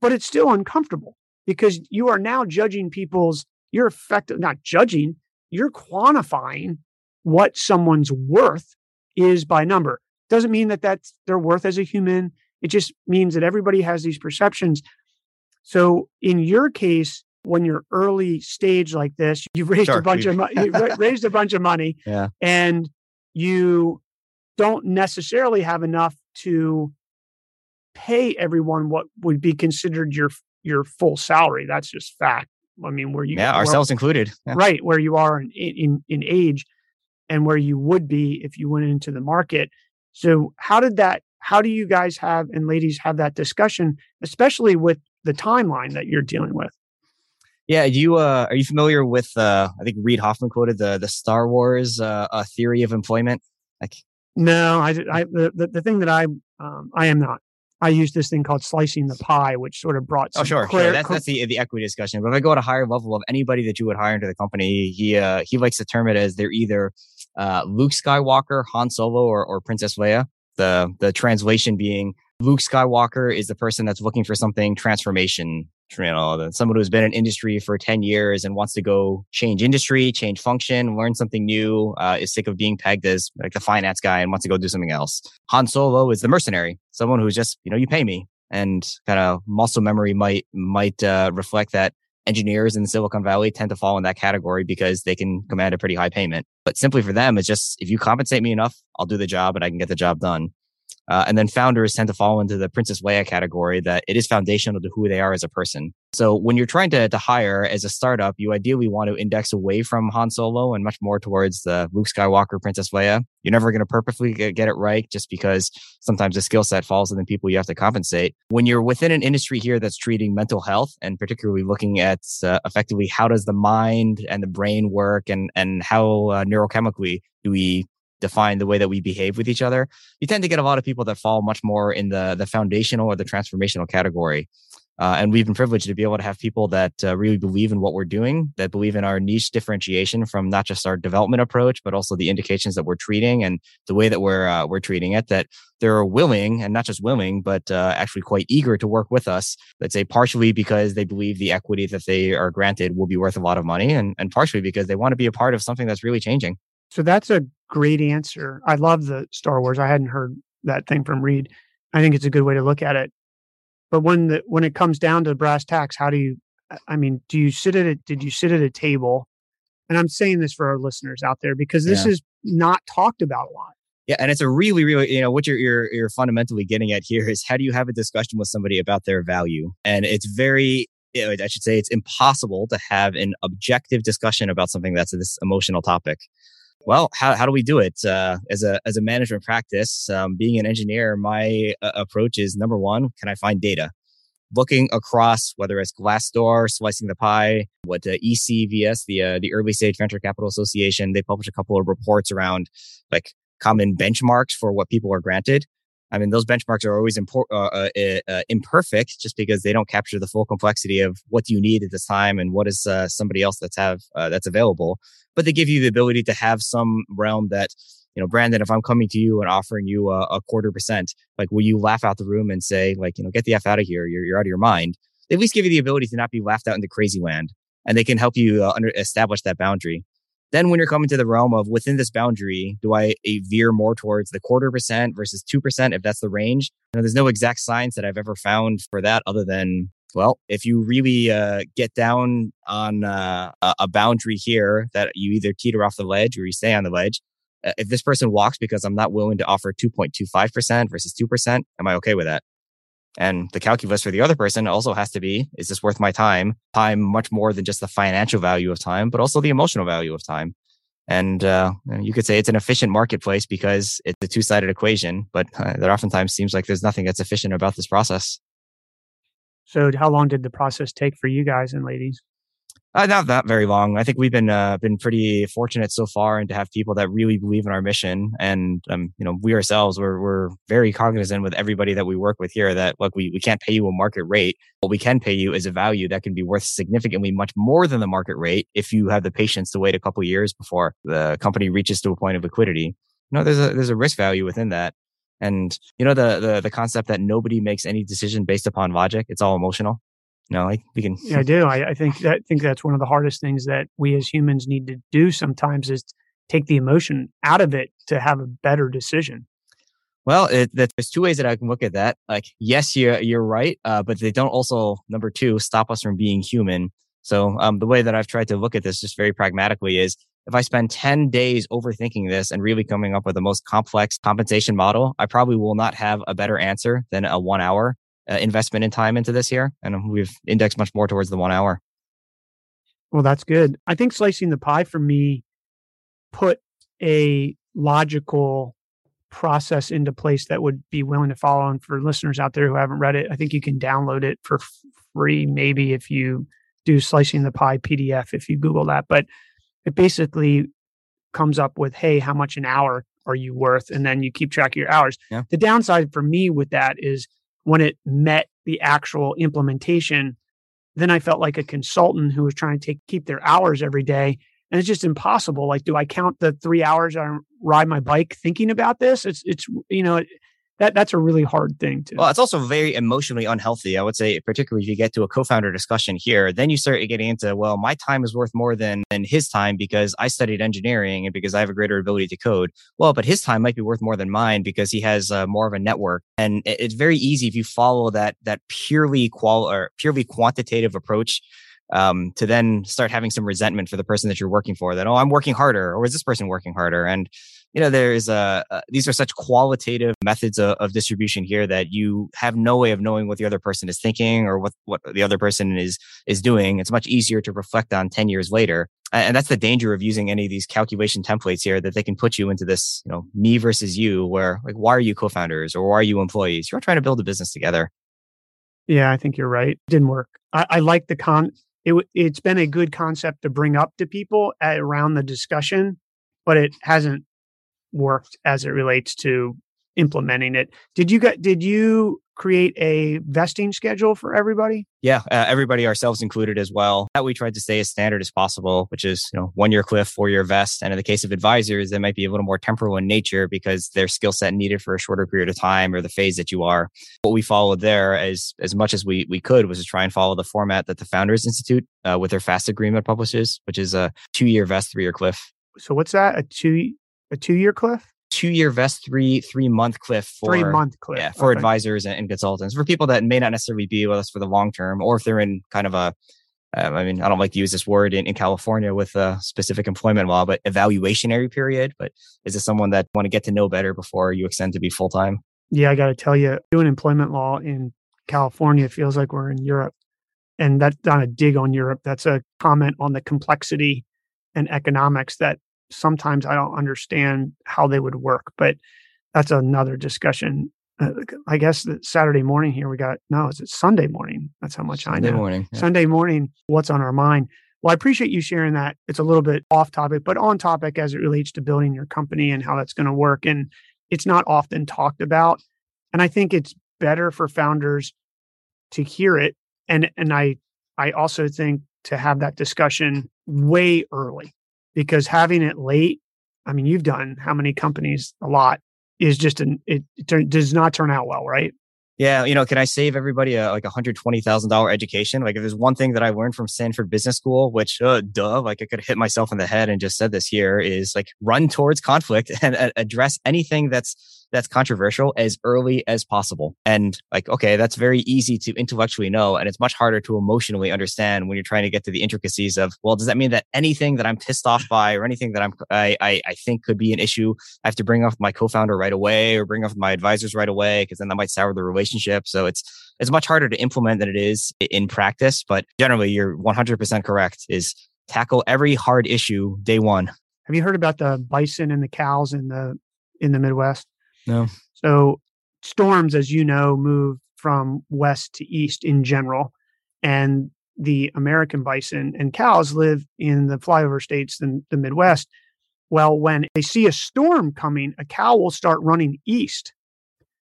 but it's still uncomfortable because you are now judging people's, you're effective, not judging, you're quantifying what someone's worth is by number. Doesn't mean that that's their worth as a human. It just means that everybody has these perceptions. So in your case, when you're early stage like this, you've raised a bunch of money yeah. and you don't necessarily have enough to pay everyone what would be considered your full salary. That's just fact. I mean, where you ourselves included. Yeah. Right. Where you are in age and where you would be if you went into the market. So how do you guys have, and ladies have that discussion, especially with the timeline that you're dealing with? Yeah, are you familiar with, I think Reid Hoffman quoted the Star Wars theory of employment? No, the thing that I am not. I use this thing called slicing the pie, which sort of brought some that's the equity discussion. But if I go at a higher level of anybody that you would hire into the company, he likes to term it as they're either Luke Skywalker, Han Solo, or Princess Leia. The translation being Luke Skywalker is the person that's looking for something transformation. Someone who's been in industry for 10 years and wants to go change industry, change function, learn something new, is sick of being pegged as like the finance guy and wants to go do something else. Han Solo is the mercenary, someone who's just, you pay me. And kind of muscle memory might reflect that engineers in Silicon Valley tend to fall in that category because they can command a pretty high payment. But simply for them, it's just, if you compensate me enough, I'll do the job and I can get the job done. And then founders tend to fall into the Princess Leia category that it is foundational to who they are as a person. So when you're trying to hire as a startup, you ideally want to index away from Han Solo and much more towards the Luke Skywalker, Princess Leia. You're never going to perfectly get it right just because sometimes the skill set falls in the people you have to compensate. When you're within an industry here that's treating mental health and particularly looking at effectively how does the mind and the brain work and how neurochemically do we define the way that we behave with each other, you tend to get a lot of people that fall much more in the foundational or the transformational category. And we've been privileged to be able to have people that really believe in what we're doing, that believe in our niche differentiation from not just our development approach, but also the indications that we're treating and the way that we're treating it, that they're willing and not just willing, but actually quite eager to work with us. Let's say partially because they believe the equity that they are granted will be worth a lot of money and partially because they want to be a part of something that's really changing. So that's a great answer. I love the Star Wars. I hadn't heard that thing from Reid. I think it's a good way to look at it. But when it comes down to brass tacks, did you sit at a table? And I'm saying this for our listeners out there because this is not talked about a lot. Yeah. And it's a really, really, what you're fundamentally getting at here is how do you have a discussion with somebody about their value? And it's it's impossible to have an objective discussion about something that's this emotional topic. Well, how do we do it? As a management practice, being an engineer, my approach is number one, can I find data? Looking across, whether it's Glassdoor, Slicing the Pie, what ECVS, the Early Stage Venture Capital Association, they published a couple of reports around like common benchmarks for what people are granted. I mean, those benchmarks are always imperfect just because they don't capture the full complexity of what do you need at this time and what is somebody else that's available. But they give you the ability to have some realm that, Brandon, if I'm coming to you and offering you a 0.25%, like, will you laugh out the room and say, like, get the F out of here. You're out of your mind. They at least give you the ability to not be laughed out into crazy land. And they can help you establish that boundary. Then when you're coming to the realm of within this boundary, do I veer more towards the 0.25% versus 2% if that's the range? There's no exact science that I've ever found for that other than, well, if you really get down on a boundary here that you either teeter off the ledge or you stay on the ledge, if this person walks because I'm not willing to offer 2.25% versus 2%, am I okay with that? And the calculus for the other person also has to be, is this worth my time? Time much more than just the financial value of time, but also the emotional value of time. And you could say it's an efficient marketplace because it's a two-sided equation, but that oftentimes seems like there's nothing that's efficient about this process. So how long did the process take for you guys and ladies? Not that very long. I think we've been pretty fortunate so far, and to have people that really believe in our mission. And we ourselves we're very cognizant with everybody that we work with here that look, we can't pay you a market rate. What we can pay you is a value that can be worth significantly much more than the market rate if you have the patience to wait a couple of years before the company reaches to a point of liquidity. There's a risk value within that. And you know, the concept that nobody makes any decision based upon logic, it's all emotional. No, like we can. Yeah, I do. I think that's one of the hardest things that we as humans need to do sometimes is take the emotion out of it to have a better decision. Well, there's two ways that I can look at that. Like, yes, you're right, but they don't also, number two, stop us from being human. So the way that I've tried to look at this just very pragmatically is if I spend 10 days overthinking this and really coming up with the most complex compensation model, I probably will not have a better answer than a 1 hour investment in time into this here. And we've indexed much more towards the 1 hour. Well, that's good. I think slicing the pie for me put a logical process into place that would be willing to follow. And for listeners out there who haven't read it, I think you can download it for free, maybe if you do slicing the pie PDF, if you Google that. But it basically comes up with, hey, how much an hour are you worth? And then you keep track of your hours. Yeah. The downside for me with that is when it met the actual implementation, then I felt like a consultant who was trying to keep their hours every day. And it's just impossible. Like, do I count the 3 hours I ride my bike thinking about this? It's you know, that's a really hard thing to. Well, it's also very emotionally unhealthy. I would say, particularly if you get to a co-founder discussion here, then you start getting into, well, my time is worth more than his time because I studied engineering and because I have a greater ability to code. Well, but his time might be worth more than mine because he has more of a network. And it's very easy if you follow that purely quantitative approach. To then start having some resentment for the person that you're working for, that, oh, I'm working harder, or is this person working harder? And, you know, there's these are such qualitative methods of distribution here that you have no way of knowing what the other person is thinking or what the other person is doing. It's much easier to reflect on 10 years later. And that's the danger of using any of these calculation templates here, that they can put you into this, you know, me versus you, where, like, why are you co-founders or why are you employees? You're trying to build a business together. Yeah, I think you're right. It didn't work. I like the It's been a good concept to bring up to people around the discussion, but it hasn't worked as it relates to implementing it. Did you create a vesting schedule for everybody? Yeah, everybody, ourselves included as well. That we tried to stay as standard as possible, which is, you know, 1 year cliff, 4 year vest. And in the case of advisors, they might be a little more temporal in nature because their skill set needed for a shorter period of time or the phase that you are. What we followed there as much as we could was to try and follow the format that the Founders Institute with their FAST agreement publishes, which is a 2 year vest, 3 year cliff. So what's that? A two year cliff? 2 year vest, three month cliff for 3 month cliff. Yeah, for advisors and consultants, for people that may not necessarily be with us for the long term, or if they're in kind of a, I mean, I don't like to use this word in California with a specific employment law, but evaluationary period. But is this someone that want to get to know better before you extend to be full time? Yeah, I got to tell you, doing employment law in California feels like we're in Europe, and that's not a dig on Europe. That's a comment on the complexity and economics that. Sometimes I don't understand how they would work, but that's another discussion. I guess that Saturday morning here is it Sunday morning? That's how much I know. Sunday morning. Yeah. Sunday morning, what's on our mind? Well, I appreciate you sharing that. It's a little bit off topic, but on topic as it relates to building your company and how that's going to work. And it's not often talked about. And I think it's better for founders to hear it. And I also think to have that discussion way early. Because having it late, I mean, you've done how many companies? A lot is just it does not turn out well, right? Yeah, you know, can I save everybody like $120,000 education? Like, if there's one thing that I learned from Stanford Business School, which, like I could have hit myself in the head and just said this here, is like run towards conflict and address anything that's controversial as early as possible. And like, okay, that's very easy to intellectually know. And it's much harder to emotionally understand when you're trying to get to the intricacies of, well, does that mean that anything that I'm pissed off by or anything that I think could be an issue, I have to bring up my co-founder right away or bring up my advisors right away? Because then that might sour the relationship. So it's much harder to implement than it is in practice. But generally, you're 100% correct, is tackle every hard issue day one. Have you heard about the bison and the cows in the Midwest? No. So storms, as you know, move from west to east in general. And the American bison and cows live in the flyover states in the Midwest. Well, when they see a storm coming, a cow will start running east.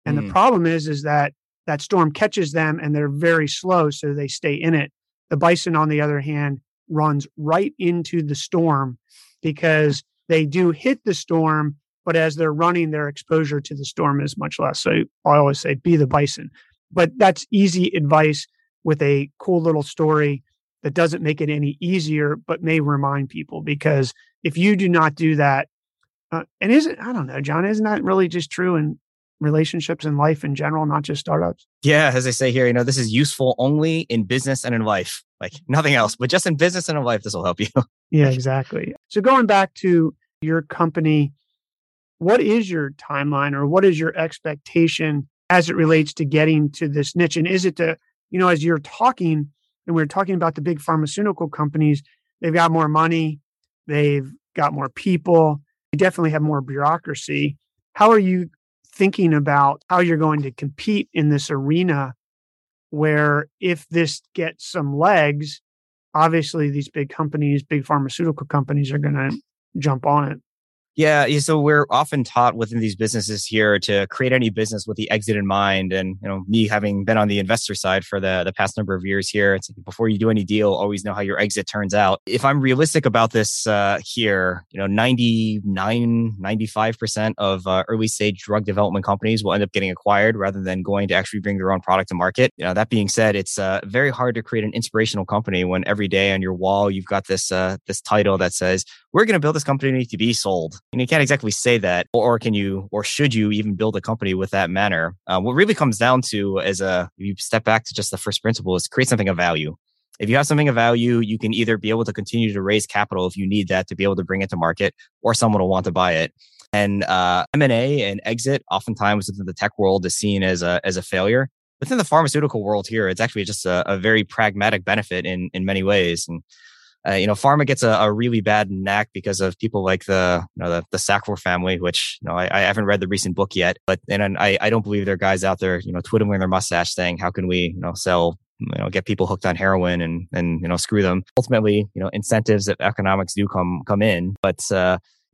And the problem is that storm catches them and they're very slow, so they stay in it. The bison, on the other hand, runs right into the storm because they do hit the storm, but as they're running, their exposure to the storm is much less. So I always say, be the bison. But that's easy advice with a cool little story that doesn't make it any easier, but may remind people, because if you do not do that, and isn't, I don't know, John, isn't that really just true in relationships and life in general, not just startups? Yeah. As I say here, you know, this is useful only in business and in life, like nothing else, but just in business and in life, this will help you. Yeah, exactly. So going back to your company, what is your timeline or what is your expectation as it relates to getting to this niche? And is it to, you know, as you're talking and we're talking about the big pharmaceutical companies, they've got more money, they've got more people, they definitely have more bureaucracy. How are you thinking about how you're going to compete in this arena where if this gets some legs, obviously these big companies, big pharmaceutical companies are going to jump on it? Yeah. So we're often taught within these businesses here to create any business with the exit in mind. And, you know, me having been on the investor side for the past number of years here, it's like, before you do any deal, always know how your exit turns out. If I'm realistic about this here, you know, 95% of early stage drug development companies will end up getting acquired rather than going to actually bring their own product to market. You know, that being said, it's very hard to create an inspirational company when every day on your wall, you've got this this title that says, we're going to build this company to be sold. And you can't exactly say that, or can you, or should you even build a company with that manner? What really comes down to is if you step back to just the first principle, is create something of value. If you have something of value, you can either be able to continue to raise capital if you need that to be able to bring it to market, or someone will want to buy it. And M&A and exit oftentimes within the tech world is seen as a failure. Within the pharmaceutical world here, it's actually just a very pragmatic benefit in many ways. And pharma gets a really bad knack because of people like the Sackler family, which, you know, I haven't read the recent book yet, but and I don't believe there are guys out there, you know, twiddling their mustache saying, how can we, you know, sell, you know, get people hooked on heroin and, you know, screw them. Ultimately, you know, incentives of economics do come in, but,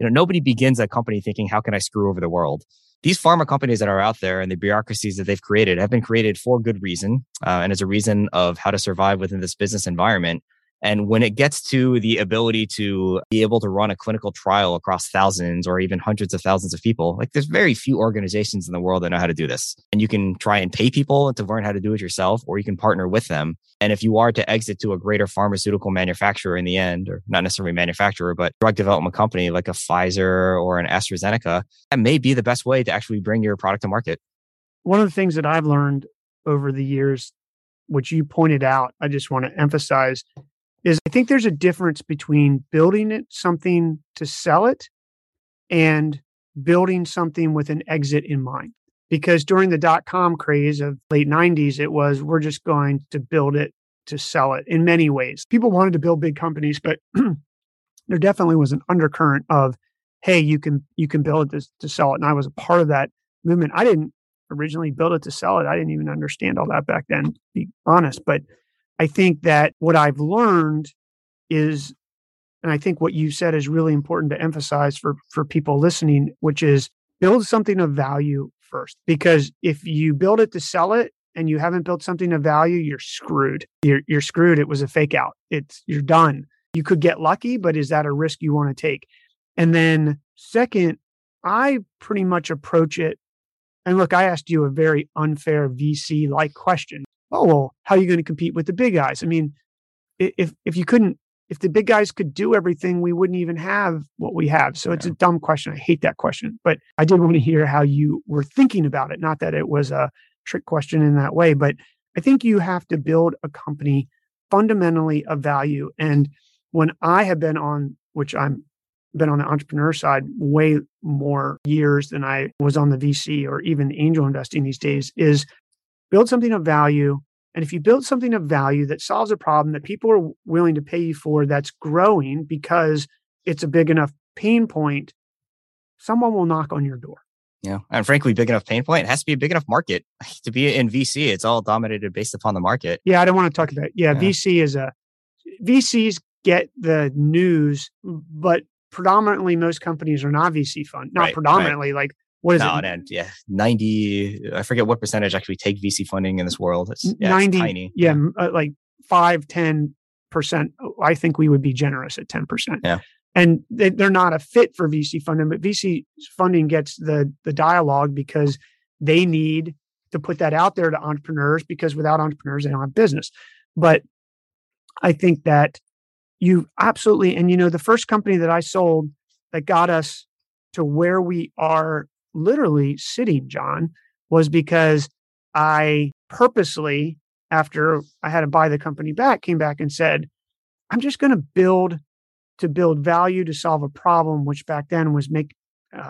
nobody begins a company thinking, how can I screw over the world? These pharma companies that are out there and the bureaucracies that they've created have been created for good reason. And as a reason of how to survive within this business environment. And when it gets to the ability to be able to run a clinical trial across thousands or even hundreds of thousands of people, like there's very few organizations in the world that know how to do this. And you can try and pay people to learn how to do it yourself, or you can partner with them. And if you are to exit to a greater pharmaceutical manufacturer in the end, or not necessarily manufacturer, but drug development company like a Pfizer or an AstraZeneca, that may be the best way to actually bring your product to market. One of the things that I've learned over the years, which you pointed out, I just want to emphasize, is I think there's a difference between building it something to sell it and building something with an exit in mind. Because during the dot-com craze of late 90s, it was, we're just going to build it to sell it in many ways. People wanted to build big companies, but there definitely was an undercurrent of, hey, you can build this to sell it. And I was a part of that movement. I didn't originally build it to sell it. I didn't even understand all that back then, to be honest. But I think that what I've learned is, and I think what you said is really important to emphasize for people listening, which is build something of value first. Because if you build it to sell it and you haven't built something of value, you're screwed. You're screwed. It was a fake out. You're done. You could get lucky, but is that a risk you want to take? And then second, I pretty much approach it. And look, I asked you a very unfair VC-like question. Oh, well, how are you going to compete with the big guys? I mean, if the big guys could do everything, we wouldn't even have what we have. So it's a dumb question. I hate that question, but I did want to hear how you were thinking about it. Not that it was a trick question in that way, but I think you have to build a company fundamentally of value. And when I have been on, which I've been on the entrepreneur side way more years than I was on the VC or even angel investing these days, is build something of value. And if you build something of value that solves a problem that people are willing to pay you for, that's growing because it's a big enough pain point, someone will knock on your door. Yeah. And frankly, big enough pain point, it has to be a big enough market. To be in VC, it's all dominated based upon the market. Yeah. I don't want to talk about it. Yeah. VCs get the news, but predominantly most companies are not VC fund. Not right, predominantly right. Like, what is it? And yeah, 90, I forget what percentage actually take VC funding in this world. It's tiny. Yeah, like 5, 10%. I think we would be generous at 10%. Yeah. And they're not a fit for VC funding, but VC funding gets the dialogue because they need to put that out there to entrepreneurs, because without entrepreneurs, they don't have business. But I think that you absolutely, and you know, the first company that I sold that got us to where we are literally sitting, John, was because I purposely, after I had to buy the company back, came back and said, I'm just going to build value, to solve a problem, which back then was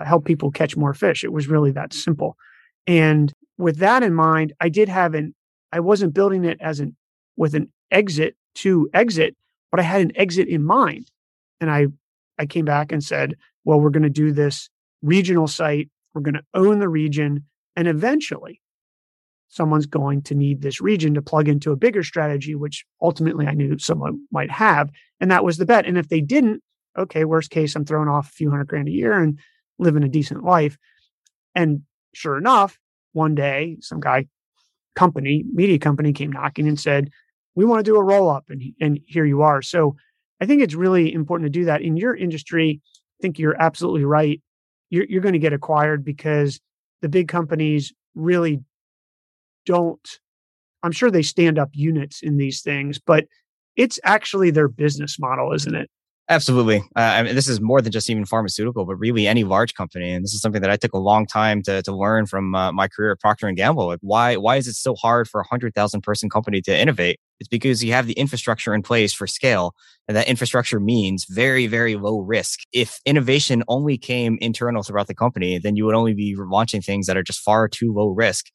help people catch more fish. It was really that simple. And with that in mind, I did have I wasn't building it with an exit to exit, but I had an exit in mind. And I came back and said, well, we're going to do this regional site. We're going to own the region. And eventually someone's going to need this region to plug into a bigger strategy, which ultimately I knew someone might have. And that was the bet. And if they didn't, okay, worst case, I'm throwing off a few $100,000 a year and living a decent life. And sure enough, one day, some media company came knocking and said, we want to do a roll-up, and here you are. So I think it's really important to do that. In your industry, I think you're absolutely right. You're going to get acquired because the big companies really don't, I'm sure they stand up units in these things, but it's actually their business model, isn't it? Absolutely. I mean, this is more than just even pharmaceutical, but really any large company. And this is something that I took a long time to learn from my career at Procter & Gamble. Like, why is it so hard for a 100,000 person company to innovate? It's because you have the infrastructure in place for scale. And that infrastructure means very, very low risk. If innovation only came internal throughout the company, then you would only be launching things that are just far too low risk.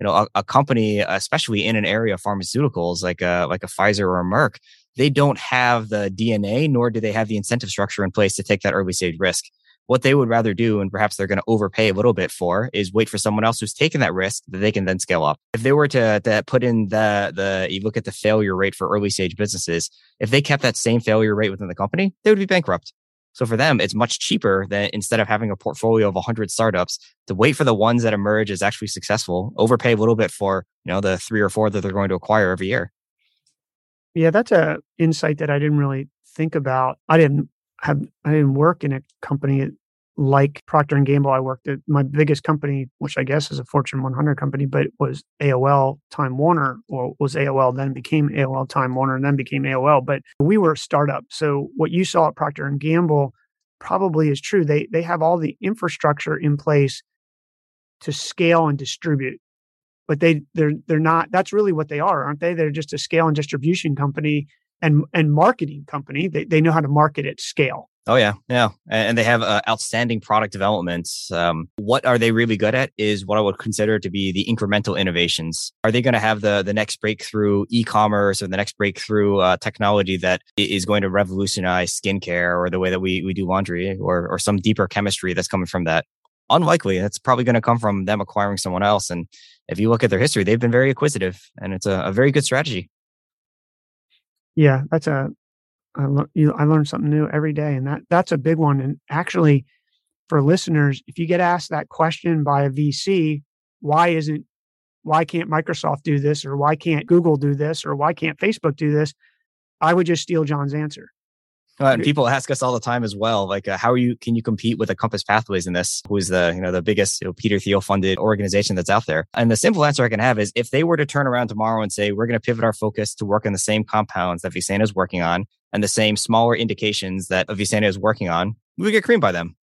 You know, a company, especially in an area of pharmaceuticals, like a Pfizer or a Merck, they don't have the DNA, nor do they have the incentive structure in place to take that early stage risk. What they would rather do, and perhaps they're going to overpay a little bit for, is wait for someone else who's taken that risk that they can then scale up. If they were to put in you look at the failure rate for early stage businesses, if they kept that same failure rate within the company, they would be bankrupt. So for them, it's much cheaper than instead of having a portfolio of 100 startups to wait for the ones that emerge as actually successful, overpay a little bit for, you know, the 3 or 4 that they're going to acquire every year. Yeah, that's an insight that I didn't really think about. I didn't work in a company like Procter & Gamble. I worked at my biggest company, which I guess is a Fortune 100 company, but it was AOL Time Warner, or was AOL, then became AOL Time Warner, and then became AOL. But we were a startup. So what you saw at Procter & Gamble probably is true. They have all the infrastructure in place to scale and distribute. But they're not, that's really what they are, aren't they? They're just a scale and distribution company and marketing company. They know how to market at scale. Oh, yeah. Yeah. And they have outstanding product development. What are they really good at is what I would consider to be the incremental innovations. Are they going to have the next breakthrough e-commerce or the next breakthrough technology that is going to revolutionize skincare or the way that we do laundry or some deeper chemistry that's coming from that? Unlikely. That's probably going to come from them acquiring someone else. And if you look at their history, they've been very acquisitive, and it's a very good strategy. Yeah, I learned something new every day, and that's a big one. And actually, for listeners, if you get asked that question by a VC, why can't Microsoft do this, or why can't Google do this, or why can't Facebook do this? I would just steal John's answer. And people ask us all the time as well, like, how can you compete with a Compass Pathways in this? Who is the biggest Peter Thiel funded organization that's out there? And the simple answer I can have is, if they were to turn around tomorrow and say, we're going to pivot our focus to work on the same compounds that Avicenna is working on and the same smaller indications that Avicenna is working on, we would get creamed by them.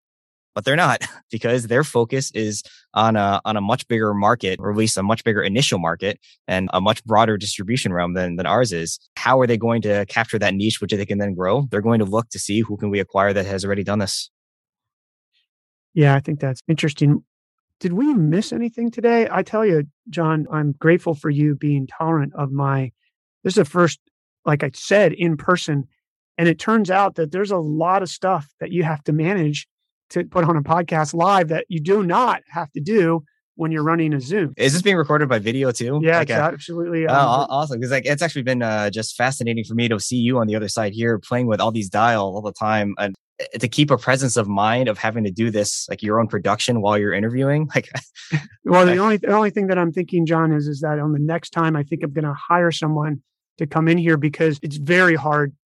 But they're not, because their focus is on a much bigger market, or at least a much bigger initial market and a much broader distribution realm than ours is. How are they going to capture that niche, which they can then grow? They're going to look to see who can we acquire that has already done this. Yeah, I think that's interesting. Did we miss anything today? I tell you, John, I'm grateful for you being tolerant of this is the first, like I said, in person. And it turns out that there's a lot of stuff that you have to manage to put on a podcast live that you do not have to do when you're running a Zoom. Is this being recorded by video too? Yeah, it's absolutely. Awesome. Because it's actually been just fascinating for me to see you on the other side here playing with all these dials all the time. And to keep a presence of mind of having to do this, like your own production while you're interviewing. Well, the only thing that I'm thinking, John, is that on the next time, I think I'm going to hire someone to come in here, because it's very hard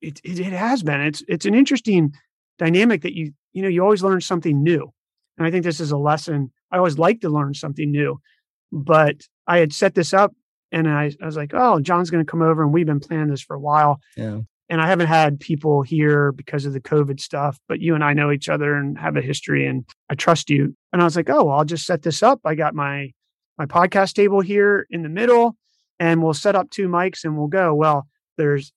It has been. It's an interesting dynamic that you always learn something new. And I think this is a lesson. I always like to learn something new, but I had set this up and I was like, oh, John's going to come over and we've been planning this for a while. Yeah. And I haven't had people here because of the COVID stuff, but you and I know each other and have a history and I trust you. And I was like, oh, well, I'll just set this up. I got my podcast table here in the middle and we'll set up two mics and we'll go. Well, there's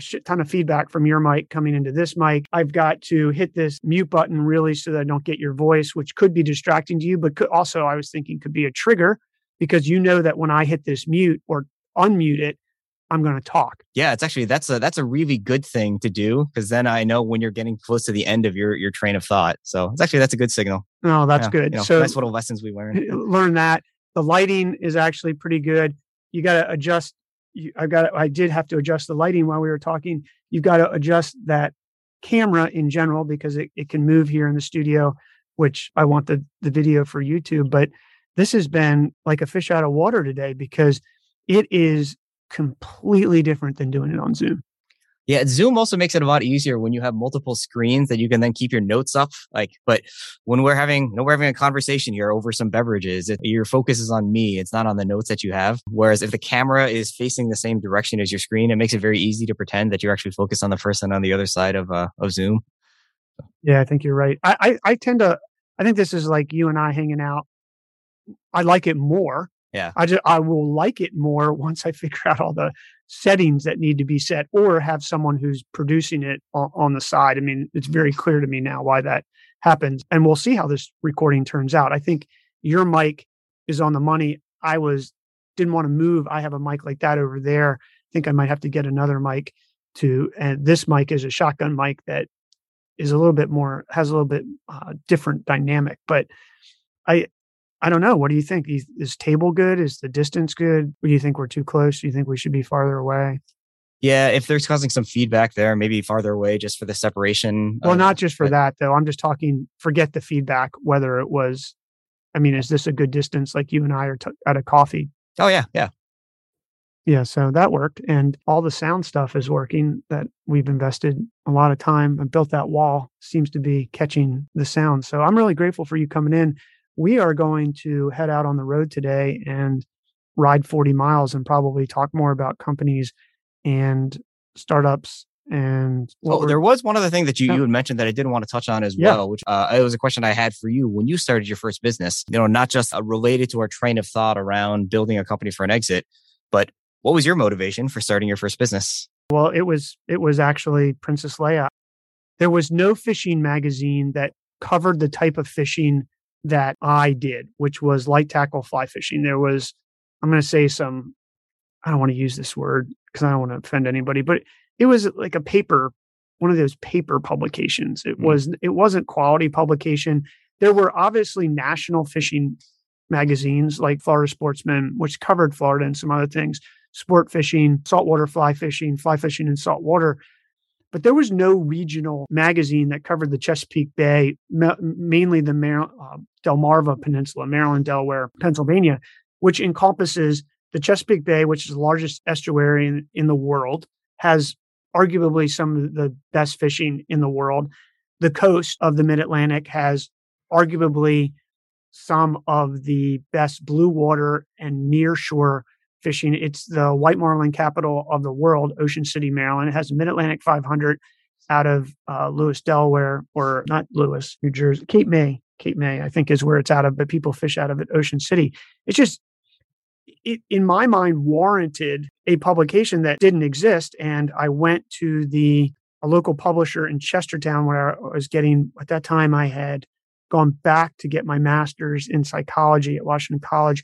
a shit ton of feedback from your mic coming into this mic. I've got to hit this mute button really so that I don't get your voice, which could be distracting to you, but could also, I was thinking, could be a trigger because you know that when I hit this mute or unmute it, I'm going to talk. Yeah, it's actually, that's a really good thing to do because then I know when you're getting close to the end of your train of thought. So it's actually, that's a good signal. Oh, that's good. So that's what the lessons we learn that. The lighting is actually pretty good. You got to adjust. I did have to adjust the lighting while we were talking. You've got to adjust that camera in general because it can move here in the studio, which I want the video for YouTube. But this has been like a fish out of water today because it is completely different than doing it on Zoom. Yeah, Zoom also makes it a lot easier when you have multiple screens that you can then keep your notes up. But when we're having a conversation here over some beverages, your focus is on me. It's not on the notes that you have. Whereas if the camera is facing the same direction as your screen, it makes it very easy to pretend that you're actually focused on the person on the other side of Zoom. Yeah, I think you're right. I think this is like you and I hanging out. I like it more. Yeah, I will like it more once I figure out all the settings that need to be set or have someone who's producing it on the side. I mean, it's very clear to me now why that happens. And we'll see how this recording turns out. I think your mic is on the money. I didn't want to move. I have a mic like that over there. I think I might have to get another mic and this mic is a shotgun mic that is a little bit more, has a little bit different dynamic. But I don't know. What do you think? Is table good? Is the distance good? Do you think we're too close? Do you think we should be farther away? Yeah, if there's causing some feedback there, maybe farther away just for the separation. Well, not just for that, though. I'm just talking, forget the feedback, whether it was, I mean, is this a good distance? Like you and I are at a coffee. Oh, yeah. Yeah. Yeah. So that worked. And all the sound stuff is working that we've invested a lot of time. I built that wall, seems to be catching the sound. So I'm really grateful for you coming in. We are going to head out on the road today and ride 40 miles and probably talk more about companies and startups. And there was one other thing that you had mentioned that I didn't want to touch on as well, which it was a question I had for you when you started your first business, not just related to our train of thought around building a company for an exit, but what was your motivation for starting your first business? Well, it was actually Princess Leia. There was no fishing magazine that covered the type of fishing that I did, which was light tackle fly fishing. There was, I'm going to say I don't want to use this word because I don't want to offend anybody, but it was like a paper, one of those paper publications. It wasn't quality publication. There were obviously national fishing magazines like Florida Sportsman, which covered Florida and some other things, sport fishing, saltwater fly fishing in saltwater. But there was no regional magazine that covered the Chesapeake Bay, mainly the Delmarva Peninsula, Maryland, Delaware, Pennsylvania, which encompasses the Chesapeake Bay, which is the largest estuary in the world, has arguably some of the best fishing in the world. The coast of the Mid-Atlantic has arguably some of the best blue water and nearshore fishing. It's the White Marlin capital of the world, Ocean City, Maryland. It has the Mid-Atlantic 500 out of Lewis, Delaware, or not Lewis, New Jersey, Cape May. Cape May, I think, is where it's out of, but people fish out of it, Ocean City. It's just, it, in my mind, warranted a publication that didn't exist. And I went to a local publisher in Chestertown where I was getting, at that time, I had gone back to get my master's in psychology at Washington College.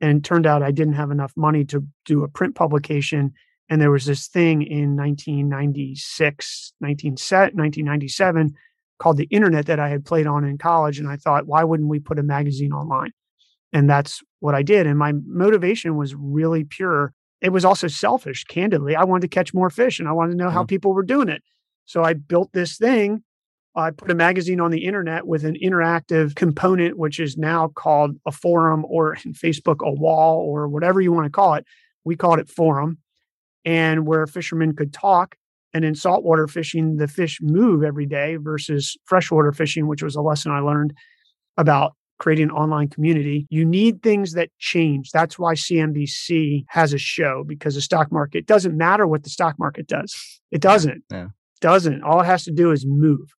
And it turned out I didn't have enough money to do a print publication. And there was this thing in 1997 called the internet that I had played on in college. And I thought, why wouldn't we put a magazine online? And that's what I did. And my motivation was really pure. It was also selfish, candidly. I wanted to catch more fish and I wanted to know how people were doing it. So I built this thing. I put a magazine on the internet with an interactive component, which is now called a forum, or in Facebook, a wall, or whatever you want to call it. We called it forum, and where fishermen could talk And in saltwater fishing, the fish move every day versus freshwater fishing, which was a lesson I learned about creating an online community. You need things that change. That's why CNBC has a show, because the stock market doesn't matter what the stock market does. It doesn't. Yeah. Doesn't. All it has to do is move.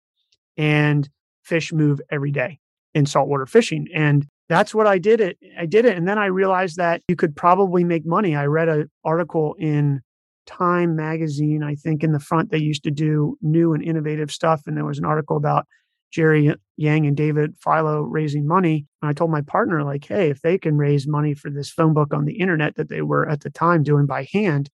And fish move every day in saltwater fishing. And that's what I did it. I did it. And then I realized that you could probably make money. I read an article in Time magazine, I think, in the front. They used to do new and innovative stuff. And there was an article about Jerry Yang and David Philo raising money. And I told my partner, like, hey, if they can raise money for this phone book on the internet that they were at the time doing by hand,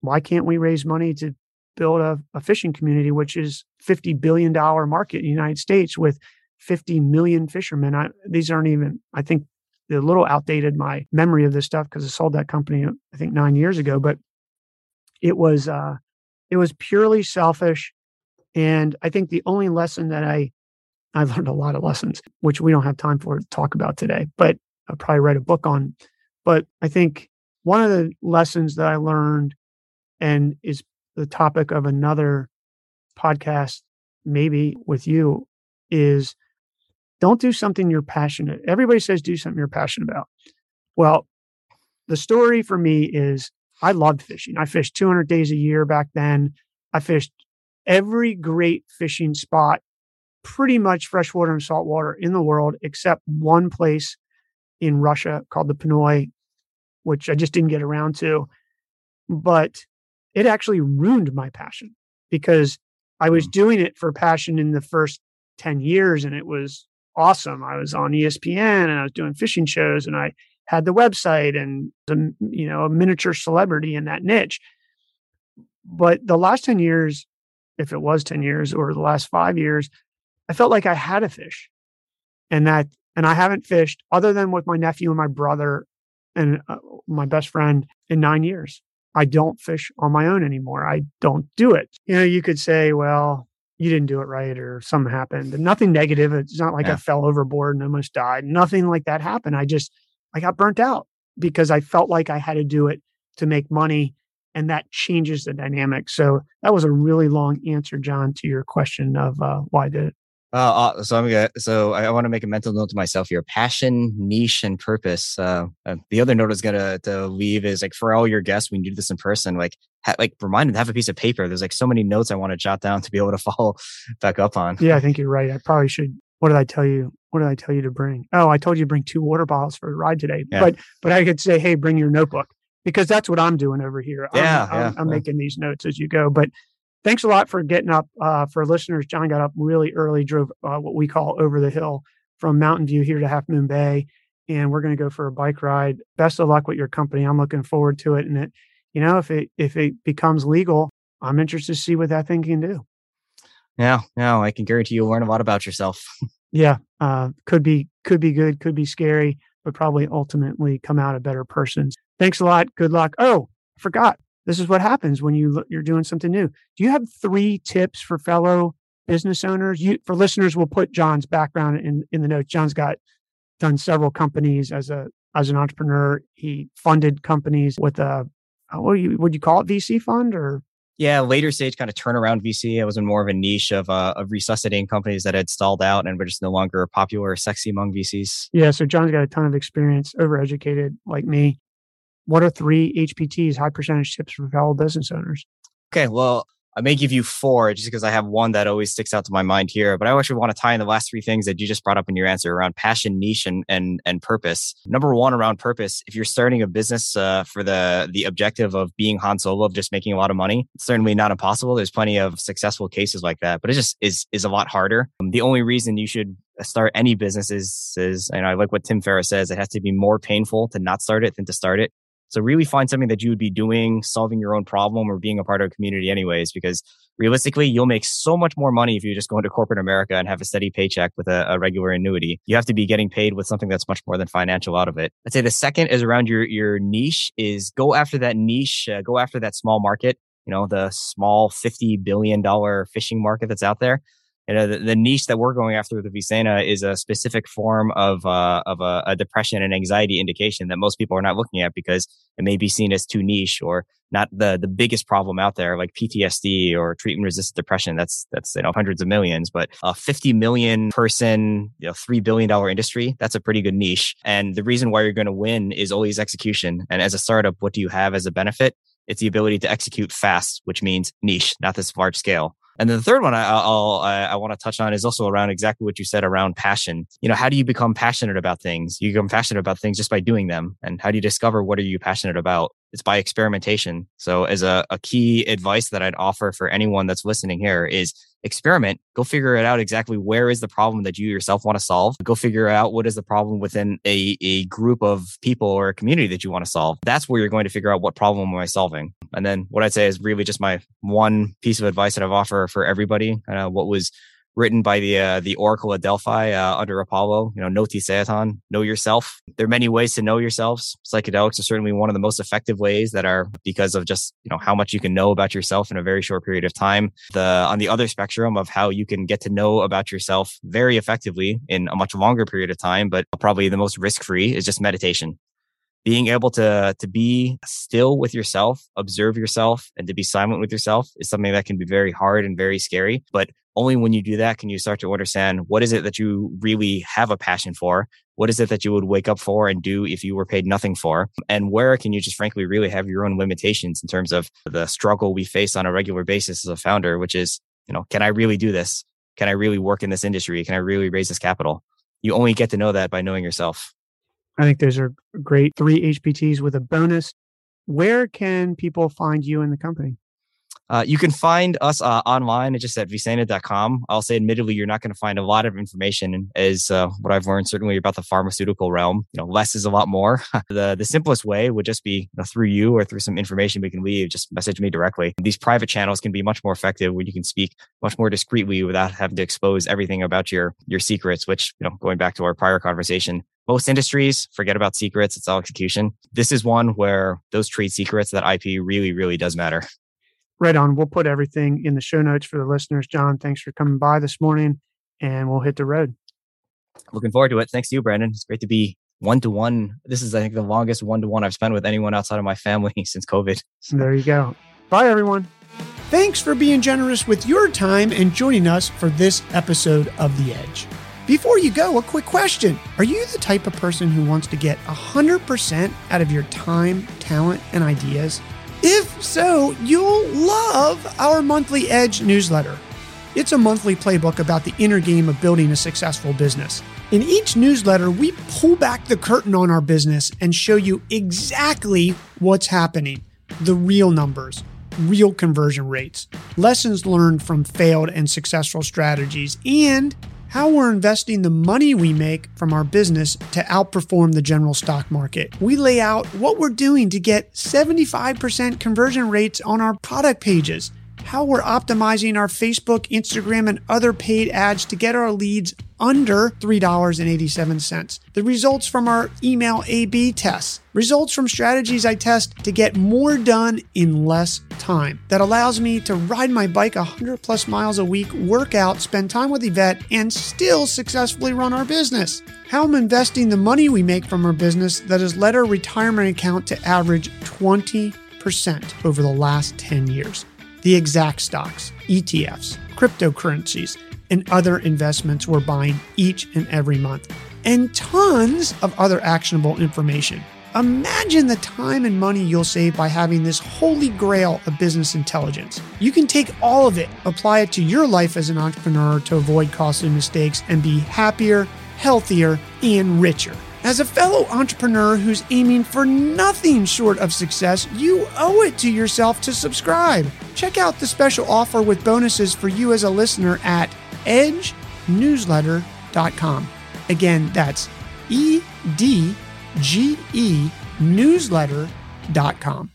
why can't we raise money to build a fishing community, which is $50 billion market in the United States with 50 million fishermen? These aren't even, I think they're a little outdated, my memory of this stuff, because I sold that company, I think 9 years ago, but it was purely selfish. And I think the only lesson that I learned a lot of lessons, which we don't have time for to talk about today, but I'll probably write a book on. But I think one of the lessons that I learned, and is the topic of another podcast, maybe with you, is don't do something you're passionate. Everybody says do something you're passionate about. Well, the story for me is I loved fishing. I fished 200 days a year back then. I fished every great fishing spot, pretty much freshwater and saltwater in the world, except one place in Russia called the Panoy, which I just didn't get around to. But it actually ruined my passion, because I was doing it for passion in the first 10 years and it was awesome. I was on ESPN and I was doing fishing shows and I had the website and, a miniature celebrity in that niche. But the last 10 years, if it was 10 years or the last 5 years, I felt like I had to fish, and I haven't fished other than with my nephew and my brother and my best friend in 9 years. I don't fish on my own anymore. I don't do it. You could say, well, you didn't do it right or something happened, and nothing negative. It's not like I fell overboard and almost died. Nothing like that happened. I got burnt out because I felt like I had to do it to make money. And that changes the dynamic. So that was a really long answer, John, to your question of why I did it. So I want to make a mental note to myself here: passion, niche, and purpose. The other note I was gonna leave is, like, for all your guests, when you do this in person, remind them to have a piece of paper. There's so many notes I want to jot down to be able to follow back up on. Yeah, I think you're right. I probably should. What did I tell you? What did I tell you to bring? Oh, I told you to bring 2 water bottles for a ride today. Yeah. But I could say, hey, bring your notebook, because that's what I'm doing over here. I'm making these notes as you go, but. Thanks a lot for getting up. For listeners, John got up really early, drove what we call over the hill from Mountain View here to Half Moon Bay, and we're going to go for a bike ride. Best of luck with your company. I'm looking forward to it, and if it becomes legal, I'm interested to see what that thing can do. Yeah, no, I can guarantee you'll learn a lot about yourself. Yeah, could be good, could be scary, but probably ultimately come out a better person. Thanks a lot. Good luck. Oh, I forgot. This is what happens when you're doing something new. Do you have 3 tips for fellow business owners? For listeners, we'll put John's background in the notes. John's done several companies as an entrepreneur. He funded companies with would you call it VC fund or? Yeah, later stage kind of turnaround VC. I was in more of a niche of resuscitating companies that had stalled out and were just no longer popular or sexy among VCs. Yeah, so John's got a ton of experience, overeducated like me. What are 3 HPTs, high percentage tips for fellow business owners? Okay, well, I may give you 4 just because I have one that always sticks out to my mind here. But I actually want to tie in the last 3 things that you just brought up in your answer around passion, niche, and purpose. Number one, around purpose. If you're starting a business for the objective of being Han Solo, of just making a lot of money, it's certainly not impossible. There's plenty of successful cases like that, but it just is a lot harder. The only reason you should start any business is I like what Tim Ferriss says, it has to be more painful to not start it than to start it. So really find something that you would be doing, solving your own problem or being a part of a community anyways, because realistically, you'll make so much more money if you just go into corporate America and have a steady paycheck with a regular annuity. You have to be getting paid with something that's much more than financial out of it. I'd say the second is around your niche, is go after that niche, go after that small market, the small $50 billion fishing market that's out there. You know, the niche that we're going after with Avicenna is a specific form of a depression and anxiety indication that most people are not looking at because it may be seen as too niche or not the biggest problem out there, like PTSD or treatment-resistant depression. That's hundreds of millions, but a 50 million person, $3 billion industry, that's a pretty good niche. And the reason why you're going to win is always execution. And as a startup, what do you have as a benefit? It's the ability to execute fast, which means niche, not this large scale. And then the third one I want to touch on is also around exactly what you said around passion. You know, how do you become passionate about things? You become passionate about things just by doing them. And how do you discover what are you passionate about? It's by experimentation. So as a key advice that I'd offer for anyone that's listening here is experiment, go figure it out exactly where is the problem that you yourself want to solve. Go figure out what is the problem within a group of people or a community that you want to solve. That's where you're going to figure out what problem am I solving. And then what I'd say is really just my one piece of advice that I've offered for everybody, what was written by the Oracle of Delphi under Apollo, Noti Theaton, know yourself. There are many ways to know yourselves. Psychedelics are certainly one of the most effective ways that are because of just, how much you can know about yourself in a very short period of time. On the other spectrum of how you can get to know about yourself very effectively in a much longer period of time, but probably the most risk-free is just meditation. Being able to be still with yourself, observe yourself, and to be silent with yourself is something that can be very hard and very scary. But only when you do that can you start to understand what is it that you really have a passion for? What is it that you would wake up for and do if you were paid nothing for? And where can you just frankly really have your own limitations in terms of the struggle we face on a regular basis as a founder, which is, can I really do this? Can I really work in this industry? Can I really raise this capital? You only get to know that by knowing yourself. I think those are great three HPTs with a bonus. Where can people find you and the company? You can find us online just at avicenna.com. I'll say, admittedly, you're not going to find a lot of information as what I've learned certainly about the pharmaceutical realm. Less is a lot more. The simplest way would just be through you or through some information we can leave. Just message me directly. These private channels can be much more effective when you can speak much more discreetly without having to expose everything about your secrets, which, going back to our prior conversation, most industries forget about secrets. It's all execution. This is one where those trade secrets, that IP really, really does matter. Right on. We'll put everything in the show notes for the listeners. John, thanks for coming by this morning and we'll hit the road. Looking forward to it. Thanks to you, Brandon. It's great to be one-to-one. This is, I think, the longest one-to-one I've spent with anyone outside of my family since COVID. There you go. Bye, everyone. Thanks for being generous with your time and joining us for this episode of The Edge. Before you go, a quick question. Are you the type of person who wants to get 100% out of your time, talent, and ideas? If so, you'll love our monthly Edge newsletter. It's a monthly playbook about the inner game of building a successful business. In each newsletter, we pull back the curtain on our business and show you exactly what's happening, the real numbers, real conversion rates, lessons learned from failed and successful strategies, and how we're investing the money we make from our business to outperform the general stock market. We lay out what we're doing to get 75% conversion rates on our product pages, how we're optimizing our Facebook, Instagram, and other paid ads to get our leads under $3.87, the results from our email A/B tests, results from strategies I test to get more done in less time. That allows me to ride my bike 100 plus miles a week, work out, spend time with Yvette, and still successfully run our business. How I'm investing the money we make from our business that has led our retirement account to average 20% over the last 10 years. The exact stocks, ETFs, cryptocurrencies, and other investments we're buying each and every month, and tons of other actionable information. Imagine the time and money you'll save by having this holy grail of business intelligence. You can take all of it, apply it to your life as an entrepreneur to avoid costly mistakes and be happier, healthier, and richer. As a fellow entrepreneur who's aiming for nothing short of success, you owe it to yourself to subscribe. Check out the special offer with bonuses for you as a listener at edgenewsletter.com. Again, that's edgenewsletter.com.